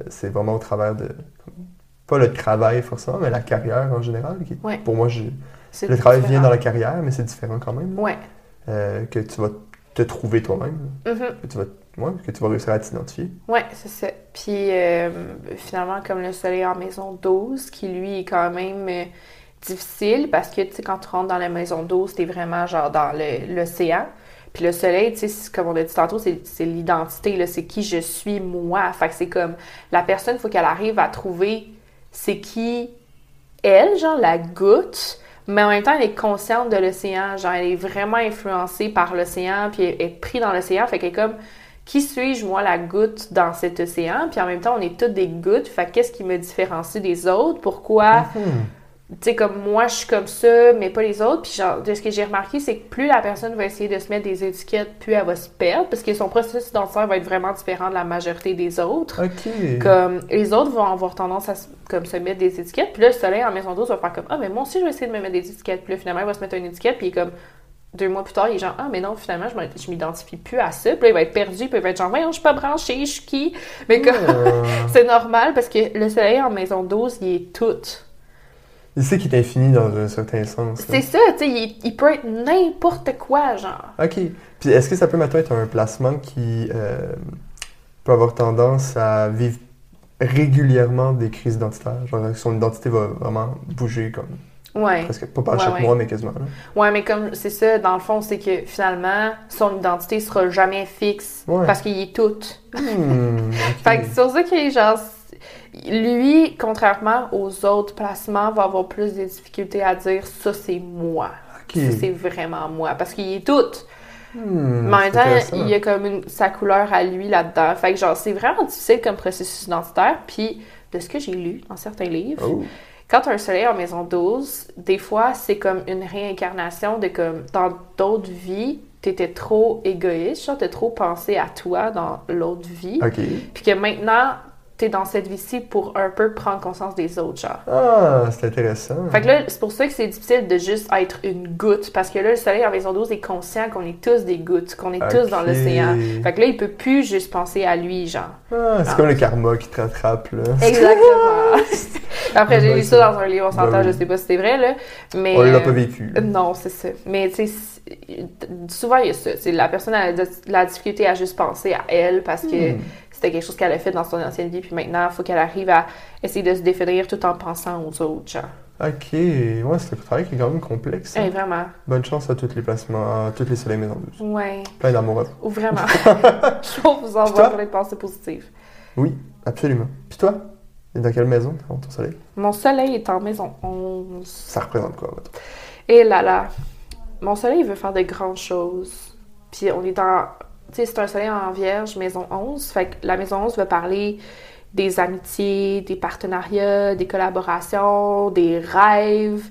c'est vraiment au travers de... Pas le travail, forcément, mais la carrière en général. Qui, pour moi, le travail vient dans la carrière, mais c'est différent quand même. Que tu vas te trouver toi-même. Que tu vas réussir à t'identifier. Oui, c'est ça. Puis, finalement, comme le soleil en maison 12, qui, lui, est quand même... difficile parce que, tu sais, quand tu rentres dans la maison 12, t'es vraiment, genre, dans l'océan. Puis le soleil, tu sais, comme on a dit tantôt, c'est l'identité, là, c'est qui je suis, moi. Fait que c'est comme, la personne, il faut qu'elle arrive à trouver c'est qui elle, genre, la goutte, mais en même temps, elle est consciente de l'océan. Genre, elle est vraiment influencée par l'océan, puis elle est prise dans l'océan. Fait qu'elle est comme, qui suis-je, moi, la goutte dans cet océan? Puis en même temps, on est toutes des gouttes. Fait qu'est-ce qui me différencie des autres? Pourquoi... Tu sais, comme moi, je suis comme ça, mais pas les autres. Puis genre, de ce que j'ai remarqué, c'est que plus la personne va essayer de se mettre des étiquettes, plus elle va se perdre, parce que son processus identitaire va être vraiment différent de la majorité des autres. OK. Comme, les autres vont avoir tendance à comme, se mettre des étiquettes. Puis là, le soleil en maison 12 va faire comme, ah, mais moi aussi, je vais essayer de me mettre des étiquettes. Puis là, finalement, il va se mettre une étiquette, puis comme, 2 mois plus tard, il est genre, ah, mais non, finalement, je m'identifie plus à ça. Puis là, il va être perdu, puis il va être genre, voyons, je suis pas branchée, je suis qui? Mais comme, c'est normal, parce que le soleil en maison 12, il est tout. Il sait qu'il est infini dans un certain sens. C'est ça, tu sais, il peut être n'importe quoi, genre. OK. Puis est-ce que ça peut maintenant être un placement qui peut avoir tendance à vivre régulièrement des crises identitaires? Genre, son identité va vraiment bouger comme... Presque pas par chaque mois, mais quasiment. Là. Ouais, mais comme c'est ça, dans le fond, c'est que finalement, son identité sera jamais fixe parce qu'il est tout. Fait que c'est pour ça qu'il est genre... Lui, contrairement aux autres placements, va avoir plus de difficultés à dire « ça, c'est moi ». Ça, c'est vraiment moi. Parce qu'il est tout. Mais en même temps, il y a comme sa couleur à lui là-dedans. Fait que genre, c'est vraiment difficile comme processus identitaire. Puis, de ce que j'ai lu dans certains livres, Quand tu as un soleil en maison 12, des fois, c'est comme une réincarnation de comme dans d'autres vies, tu étais trop égoïste, genre tu as trop pensé à toi dans l'autre vie. Okay. Puis que maintenant, tu es dans cette vie-ci pour un peu prendre conscience des autres, genre. Ah, c'est intéressant. Fait que là, c'est pour ça que c'est difficile de juste être une goutte, parce que là, le soleil en maison 12 est conscient qu'on est tous des gouttes, qu'on est tous dans l'océan. Fait que là, il peut plus juste penser à lui, genre. Ah, c'est comme le karma qui te rattrape, là. Exactement. Après, j'ai lu ça dans un livre, on s'entend, je sais pas si c'est vrai, là. Mais... on l'a pas vécu. Non, c'est ça. Mais, tu sais, souvent, il y a ça. T'sais, la personne a de la difficulté à juste penser à elle, parce que c'était quelque chose qu'elle a fait dans son ancienne vie, puis maintenant, il faut qu'elle arrive à essayer de se définir tout en pensant aux autres, genre. OK. Ouais, c'est un travail qui est quand même complexe. Oui, vraiment. Bonne chance à tous les placements, à tous les soleils maison 12. Ouais. Plein d'amour à vous. Vraiment. Je vous envoie plein de pensées positives. Oui, absolument. Puis toi? Et dans quelle maison, ton soleil? Mon soleil est en maison 11. Ça représente quoi, maintenant? Et là là, mon soleil veut faire de grandes choses. Puis on est dans... tu sais, c'est un soleil en vierge, maison 11. Fait que la maison 11 va parler des amitiés, des partenariats, des collaborations, des rêves.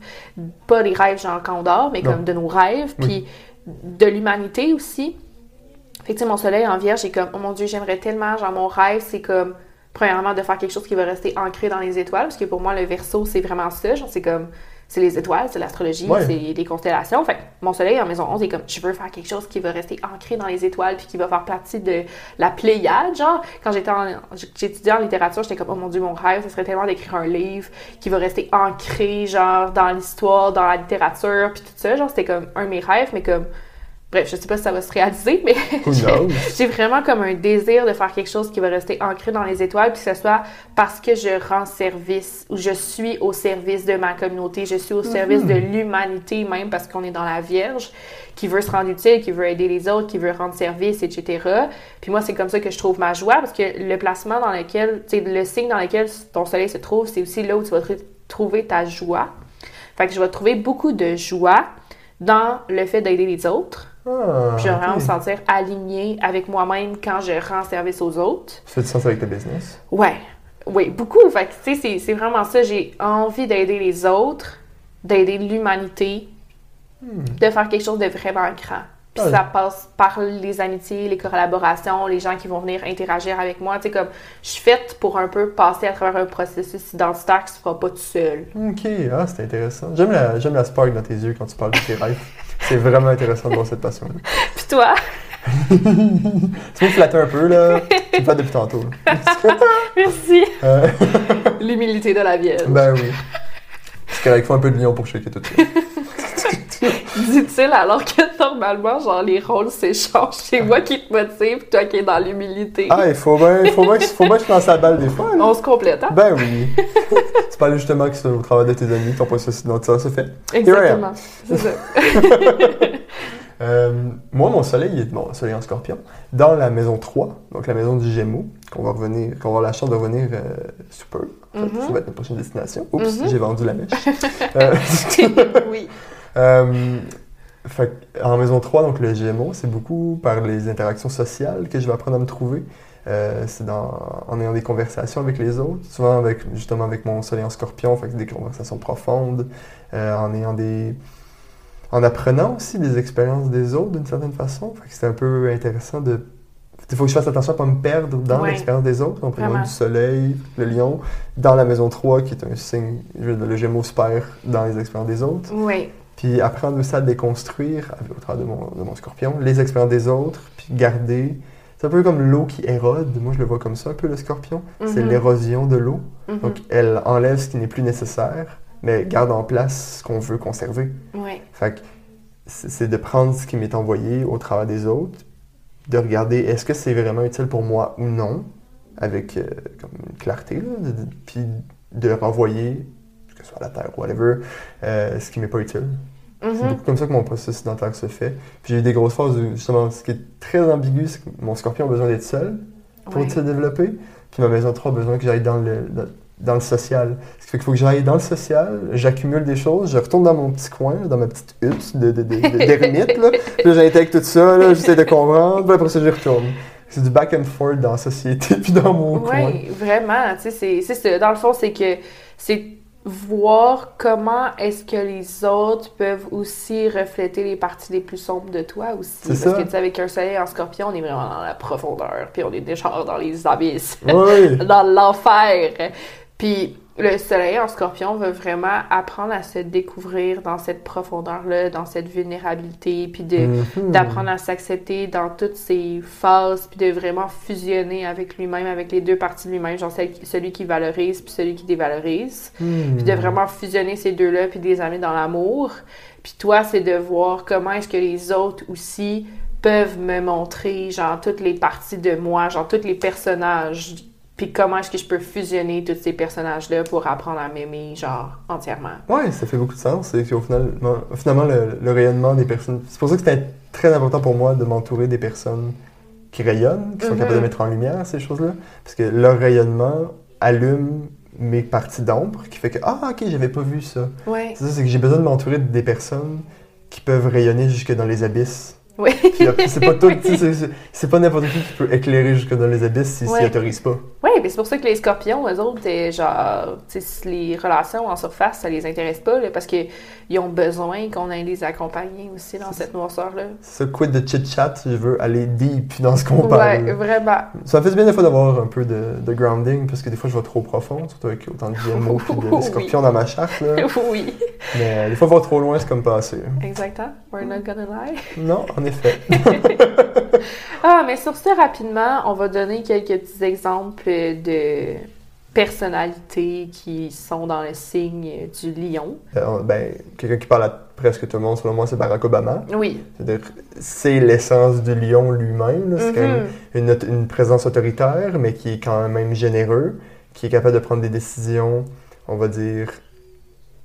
Pas des rêves genre quand on dort, mais comme de nos rêves. Puis de l'humanité aussi. Fait que tu sais, mon soleil en vierge est comme, oh mon Dieu, j'aimerais tellement, genre mon rêve, c'est comme... premièrement, de faire quelque chose qui va rester ancré dans les étoiles, parce que pour moi, le Verseau, c'est vraiment ça. Genre, c'est comme, c'est les étoiles, c'est l'astrologie, c'est les constellations. Fait que mon soleil en maison 11 est comme, je veux faire quelque chose qui va rester ancré dans les étoiles, puis qui va faire partie de la Pléiade. Genre, quand j'étudiais en littérature, j'étais comme, oh mon Dieu, mon rêve, ce serait tellement d'écrire un livre qui va rester ancré, genre, dans l'histoire, dans la littérature, puis tout ça. Genre, c'était comme un de mes rêves, mais comme, bref, je sais pas si ça va se réaliser, mais j'ai vraiment comme un désir de faire quelque chose qui va rester ancré dans les étoiles, puis que ce soit parce que je rends service, ou je suis au service de ma communauté, je suis au service de l'humanité même, parce qu'on est dans la Vierge, qui veut se rendre utile, qui veut aider les autres, qui veut rendre service, etc. Puis moi, c'est comme ça que je trouve ma joie, parce que le placement dans lequel, tu sais, le signe dans lequel ton soleil se trouve, c'est aussi là où tu vas trouver ta joie. Fait que je vais trouver beaucoup de joie dans le fait d'aider les autres. Ah, puis je vais vraiment me sentir alignée avec moi-même quand je rends service aux autres. Ça fait du sens avec ta business? Oui, beaucoup. Fait que, tu sais, c'est vraiment ça. J'ai envie d'aider les autres, d'aider l'humanité, de faire quelque chose de vraiment grand. Puis ça passe par les amitiés, les collaborations, les gens qui vont venir interagir avec moi. Tu sais, comme, je suis faite pour un peu passer à travers un processus identitaire qui se fera pas tout seul. OK, ah, c'est intéressant. J'aime la spark dans tes yeux quand tu parles de tes rêves. C'est vraiment intéressant de voir cette passion-là. Puis toi? Tu peux me flatter un peu, là. Tu me flattes depuis tantôt. Merci. L'humilité de la vieille. Ben oui. Parce qu'avec faut un peu de lion pour shaker tout de suite. Dit-il alors que normalement, genre, les rôles s'échangent. C'est moi qui te motive, toi qui es dans l'humilité. Ah, il faut bien que je lance la balle des fois. Là. On se complète, hein? Ben oui. Tu parles justement que c'est au travail de tes amis, ton processus d'identité se fait. Exactement. C'est ça. Moi, mon soleil en scorpion, dans la maison 3, donc la maison du Gémeaux, qu'on va avoir la chance de revenir sous peu. En fait, ça va être notre prochaine destination. Oups, j'ai vendu la mèche. Oui. Fait, en maison 3, donc le Gémeaux, c'est beaucoup par les interactions sociales que je vais apprendre à me trouver. C'est en ayant des conversations avec les autres, souvent avec mon soleil en scorpion, fait que c'est des conversations profondes, en apprenant aussi des expériences des autres d'une certaine façon. Fait que c'est un peu intéressant de... il faut que je fasse attention à ne pas me perdre dans l'expérience des autres. On prend du soleil, le lion, dans la maison 3, qui est un signe, le Gémeaux se perd dans les expériences des autres. Oui. Puis apprendre aussi à déconstruire, au travers de mon scorpion, les expériences des autres, puis garder... c'est un peu comme l'eau qui érode. Moi, je le vois comme ça, un peu, le scorpion. C'est l'érosion de l'eau. Donc, elle enlève ce qui n'est plus nécessaire, mais garde en place ce qu'on veut conserver. Oui. Fait que c'est de prendre ce qui m'est envoyé au travers des autres, de regarder est-ce que c'est vraiment utile pour moi ou non, avec comme une clarté, là, puis de renvoyer, que ce soit à la terre ou whatever, ce qui m'est pas utile. C'est beaucoup comme ça que mon processus dentaire se fait. Puis j'ai eu des grosses phases où, justement, ce qui est très ambigu, c'est que mon scorpion a besoin d'être seul pour se développer, puis ma maison 3 a besoin que j'aille dans le social. Ce qui fait qu'il faut que j'aille dans le social, j'accumule des choses, je retourne dans mon petit coin, dans ma petite hutte d'ermite, là. Puis là, j'intègre tout ça, là, j'essaie de comprendre, puis après ça, j'y retourne. C'est du back and forth dans la société, puis dans mon coin. Oui, vraiment, tu sais, c'est ça. Dans le fond, c'est que c'est voir comment est-ce que les autres peuvent aussi refléter les parties les plus sombres de toi aussi. C'est parce ça. Que tu sais, avec un soleil en scorpion, on est vraiment dans la profondeur, puis on est déjà dans les abysses, oui. dans l'enfer. Puis le soleil en scorpion veut vraiment apprendre à se découvrir dans cette profondeur-là, dans cette vulnérabilité, puis de, d'apprendre à s'accepter dans toutes ses phases, puis de vraiment fusionner avec lui-même, avec les deux parties de lui-même, genre celui qui valorise puis celui qui dévalorise, puis de vraiment fusionner ces deux-là, puis de les amener dans l'amour. Puis toi, c'est de voir comment est-ce que les autres aussi peuvent me montrer, genre, toutes les parties de moi, genre, tous les personnages. Puis comment est-ce que je peux fusionner tous ces personnages-là pour apprendre à m'aimer, genre, entièrement. Ouais, ça fait beaucoup de sens. Et au final, finalement, le rayonnement des personnes... C'est pour ça que c'était très important pour moi de m'entourer des personnes qui rayonnent, qui sont capables de mettre en lumière ces choses-là. Parce que leur rayonnement allume mes parties d'ombre, qui fait que « Ah, OK, j'avais pas vu ça. » Ouais. C'est ça, c'est que j'ai besoin de m'entourer des personnes qui peuvent rayonner jusque dans les abysses. Oui. Puis après, c'est pas tout, c'est pas n'importe qui peut éclairer jusque dans les abysses s'ils s'y autorisent pas. Oui, mais c'est pour ça que les scorpions, eux autres, genre, les relations en surface, ça les intéresse pas, là, parce qu'ils ont besoin qu'on aille les accompagner aussi dans cette noirceur-là. C'est ça, quid de chit-chat, je veux aller deep dans ce qu'on parle. Oui, vraiment. Ça me fait du bien des fois d'avoir un peu de grounding, parce que des fois je vais trop profond, surtout avec autant de guillemots et de scorpions dans ma charte. Là. Oui. Mais des fois, voir trop loin, c'est comme passer. Exactement. We're not gonna lie. Non, on effet. Ah, mais sur ça, rapidement, on va donner quelques petits exemples de personnalités qui sont dans le signe du lion. Quelqu'un qui parle à presque tout le monde, selon moi, c'est Barack Obama. Oui. C'est-à-dire, c'est l'essence du lion lui-même. Là. C'est quand même une présence autoritaire, mais qui est quand même généreux, qui est capable de prendre des décisions, on va dire...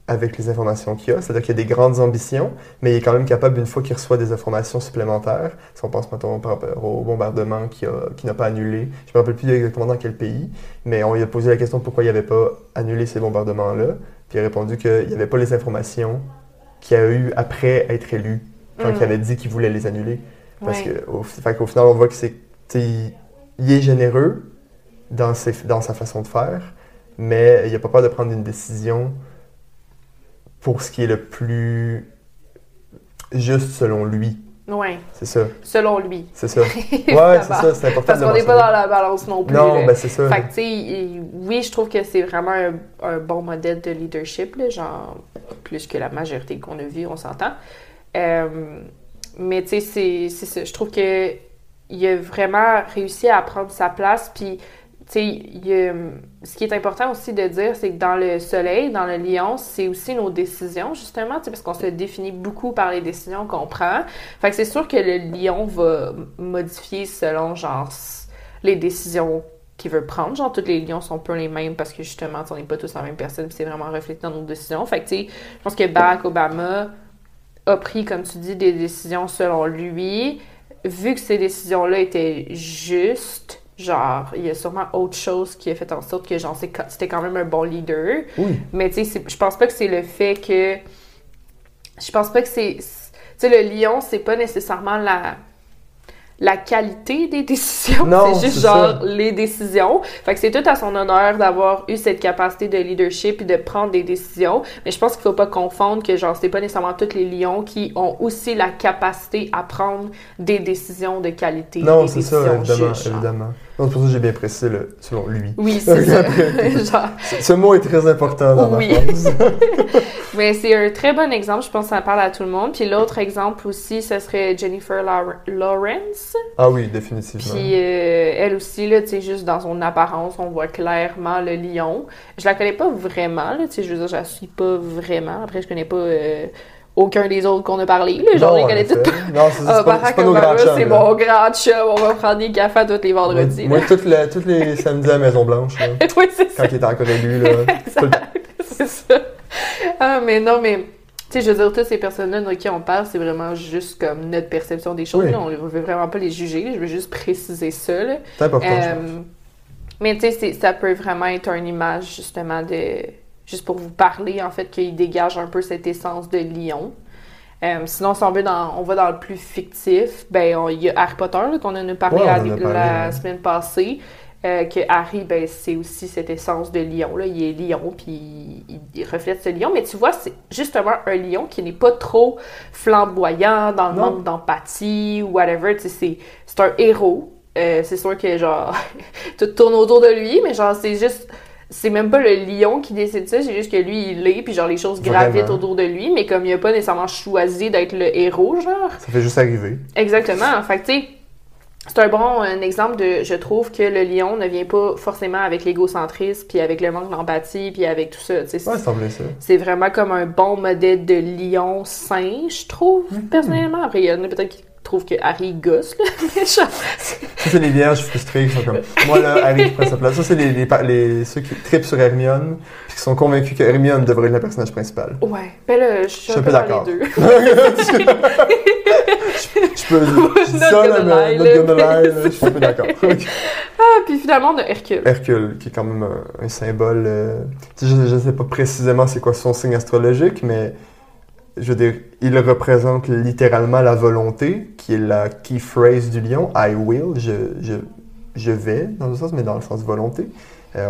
avec les informations qu'il a. C'est-à-dire qu'il y a des grandes ambitions, mais il est quand même capable, une fois qu'il reçoit des informations supplémentaires, si on pense, mettons, par rapport au bombardement qui n'a pas annulé, je ne me rappelle plus exactement dans quel pays, mais on lui a posé la question pourquoi il n'avait pas annulé ces bombardements-là, puis il a répondu qu'il n'y avait pas les informations qu'il a eues après être élu, quand il avait dit qu'il voulait les annuler. Parce qu'au final, on voit que c'est, il est généreux dans sa façon de faire, mais il n'a pas peur de prendre une décision pour ce qui est le plus juste selon lui. Oui. C'est ça. Selon lui. C'est ça. Ouais, c'est ça, c'est important. Parce qu'on n'est pas dans la balance non plus. Non, c'est ça. Fait que, tu sais, oui, je trouve que c'est vraiment un bon modèle de leadership, là, genre, plus que la majorité qu'on a vue, on s'entend. Mais, tu sais, c'est ça. Je trouve qu'il a vraiment réussi à prendre sa place, puis... ce qui est important aussi de dire, c'est que dans le soleil, dans le lion, c'est aussi nos décisions, justement, parce qu'on se définit beaucoup par les décisions qu'on prend. Fait que c'est sûr que le lion va modifier selon, genre, les décisions qu'il veut prendre. Genre, tous les lions sont peu les mêmes parce que, justement, on n'est pas tous la même personne, puis c'est vraiment reflété dans nos décisions. Fait que, tu sais, je pense que Barack Obama a pris, comme tu dis, des décisions selon lui. Vu que ces décisions-là étaient justes, genre, il y a sûrement autre chose qui a fait en sorte que, genre, c'était quand même un bon leader. Oui. Mais, tu sais, je pense pas que c'est le fait que... Je pense pas que c'est... Tu sais, le lion, c'est pas nécessairement la qualité des décisions. Non, c'est juste, genre, les décisions. Fait que c'est tout à son honneur d'avoir eu cette capacité de leadership et de prendre des décisions. Mais je pense qu'il faut pas confondre que, genre, c'est pas nécessairement tous les lions qui ont aussi la capacité à prendre des décisions de qualité. Non, c'est ça, évidemment, évidemment. Non, c'est pour ça que j'ai bien précisé le « selon lui ». Oui, c'est ça. Genre... Ce mot est très important dans ma phrase. Mais c'est un très bon exemple. Je pense que ça parle à tout le monde. Puis l'autre exemple aussi, ce serait Jennifer Lawrence. Ah oui, définitivement. Puis elle aussi, là, tu sais, juste dans son apparence, on voit clairement le lion. Je la connais pas vraiment, là, tu sais, je veux dire, je la suis pas vraiment. Après, je connais pas... aucun des autres qu'on a parlé. Les gens les connaissent tous. Non, c'est pas nos grands chums. C'est mon grand chum. On va prendre des cafés tous les vendredis. Moi, tous les samedis à Maison-Blanche. Oui, c'est ça. Quand il était encore élu. Là. C'est ça. Ah, mais non, mais... Tu sais, je veux dire, toutes ces personnes-là de qui on parle, c'est vraiment juste comme notre perception des choses. Oui. Là, on ne veut vraiment pas les juger. Là. Je veux juste préciser ça. Là. C'est important, mais tu sais, ça peut vraiment être une image, justement, de... Juste pour vous parler, en fait, qu'il dégage un peu cette essence de lion. Sinon, si on va dans le plus fictif, il y a Harry Potter, là, qu'on en a parlé la semaine passée. Que Harry, ben, c'est aussi cette essence de lion, là. Il est lion, puis il reflète ce lion. Mais tu vois, c'est justement un lion qui n'est pas trop flamboyant dans le manque d'empathie ou whatever. Tu sais, c'est un héros. C'est sûr que, genre, tout tourne autour de lui, mais genre, c'est juste... C'est même pas le lion qui décide ça, c'est juste que lui, il est, puis genre, les choses gravitent autour de lui, mais comme il a pas nécessairement choisi d'être le héros, genre... Ça fait juste arriver. Exactement. En fait, tu sais, c'est un bon exemple de... Je trouve que le lion ne vient pas forcément avec l'égocentrisme, puis avec le manque d'empathie, puis avec tout ça, tu sais. Ouais, ça me plaît, ça. C'est vraiment comme un bon modèle de lion sain, je trouve, personnellement. Après, il y en a peut-être qui... trouve que Harry gosse, là. Ça, c'est les vierges frustrées qui sont comme... Moi, là, Harry qui prend sa place. Ça, c'est les ceux qui trippent sur Hermione puis qui sont convaincus que Hermione devrait être le personnage principal. Ouais. Ben là, je suis un peu d'accord. Les deux. Je peux... Je suis un peu d'accord. Ah, puis finalement, on a Hercule. Hercule, qui est quand même un symbole... Je sais pas précisément c'est quoi son signe astrologique, mais... Je veux dire, il représente littéralement la volonté, qui est la key phrase du lion, « I will », je vais, dans le sens, mais dans le sens volonté. Quand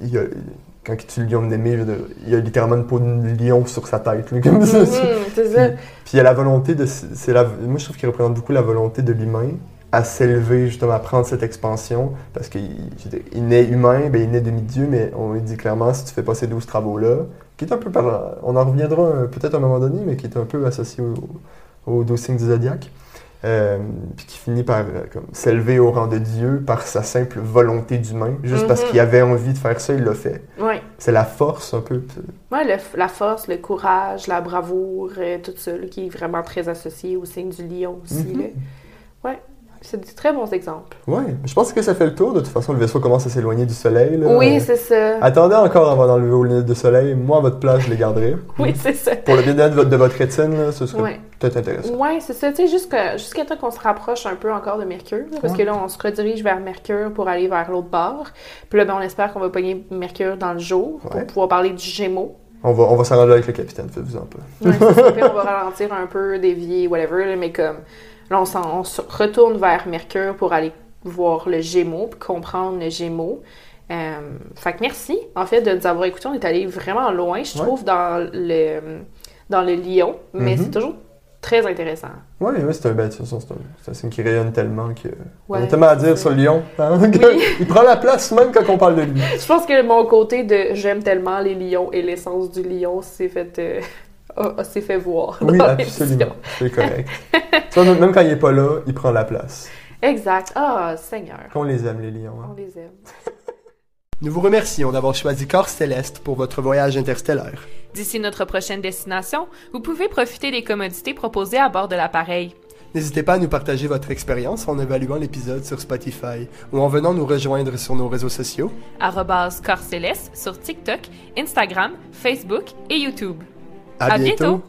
il tue le lion d'ennemi, il a littéralement une peau de lion sur sa tête, là, comme ça. C'est ça. Puis il y a la volonté de... moi, je trouve qu'il représente beaucoup la volonté de l'humain à s'élever, justement, à prendre cette expansion, parce qu'il naît humain, bien, il naît demi-dieu, mais on lui dit clairement, si tu fais pas ces 12 travaux-là, qui est un peu on en reviendra peut-être à un moment donné, mais qui est un peu associé aux 12 signes du zodiaque, puis qui finit par s'élever au rang de Dieu par sa simple volonté d'humain, juste parce qu'il avait envie de faire ça, il l'a fait. Ouais. C'est la force un peu. Oui, la force, le courage, la bravoure, tout ça, là, qui est vraiment très associé au signe du lion aussi. Oui. C'est des très bons exemples. Oui, je pense que ça fait le tour. De toute façon, le vaisseau commence à s'éloigner du soleil. Là. Oui, c'est ça. Attendez encore avant d'enlever vos lunettes de soleil. Moi, à votre place, je les garderai. Oui, c'est ça. Pour le bien-être de votre rétine, là, ce serait peut-être intéressant. Oui, c'est ça. Tu sais, jusqu'à temps qu'on se rapproche un peu encore de Mercure, parce que là, on se redirige vers Mercure pour aller vers l'autre bord. Puis là, ben, on espère qu'on va pogner Mercure dans le jour pour pouvoir parler du Gémeaux. On va s'arranger avec le capitaine, faites-vous un peu. Oui, c'est ça. On va ralentir un peu, dévier, whatever, mais comme... Là, on se retourne vers Mercure pour aller voir le Gémeaux, puis comprendre le Gémeaux. Fait que merci, en fait, de nous avoir écoutés. On est allé vraiment loin, je trouve, dans le Lion, mais c'est toujours très intéressant. Oui, ouais, c'est un signe qui rayonne tellement que... Ouais, on a tellement à dire sur le Lion. Hein? Oui. Il prend la place même quand on parle de lui. Je pense que mon côté de « j'aime tellement les lions » et l'essence du lion s'est fait... s'est fait voir. Oui, absolument. C'est correct. Tu vois, même quand il n'est pas là, il prend la place. Exact. Ah, Seigneur. Qu'on les aime, les lions. Hein? On les aime. Nous vous remercions d'avoir choisi corpscelestes pour votre voyage interstellaire. D'ici notre prochaine destination, vous pouvez profiter des commodités proposées à bord de l'appareil. N'hésitez pas à nous partager votre expérience en évaluant l'épisode sur Spotify ou en venant nous rejoindre sur nos réseaux sociaux. @corpscelestes sur TikTok, Instagram, Facebook et YouTube. À bientôt!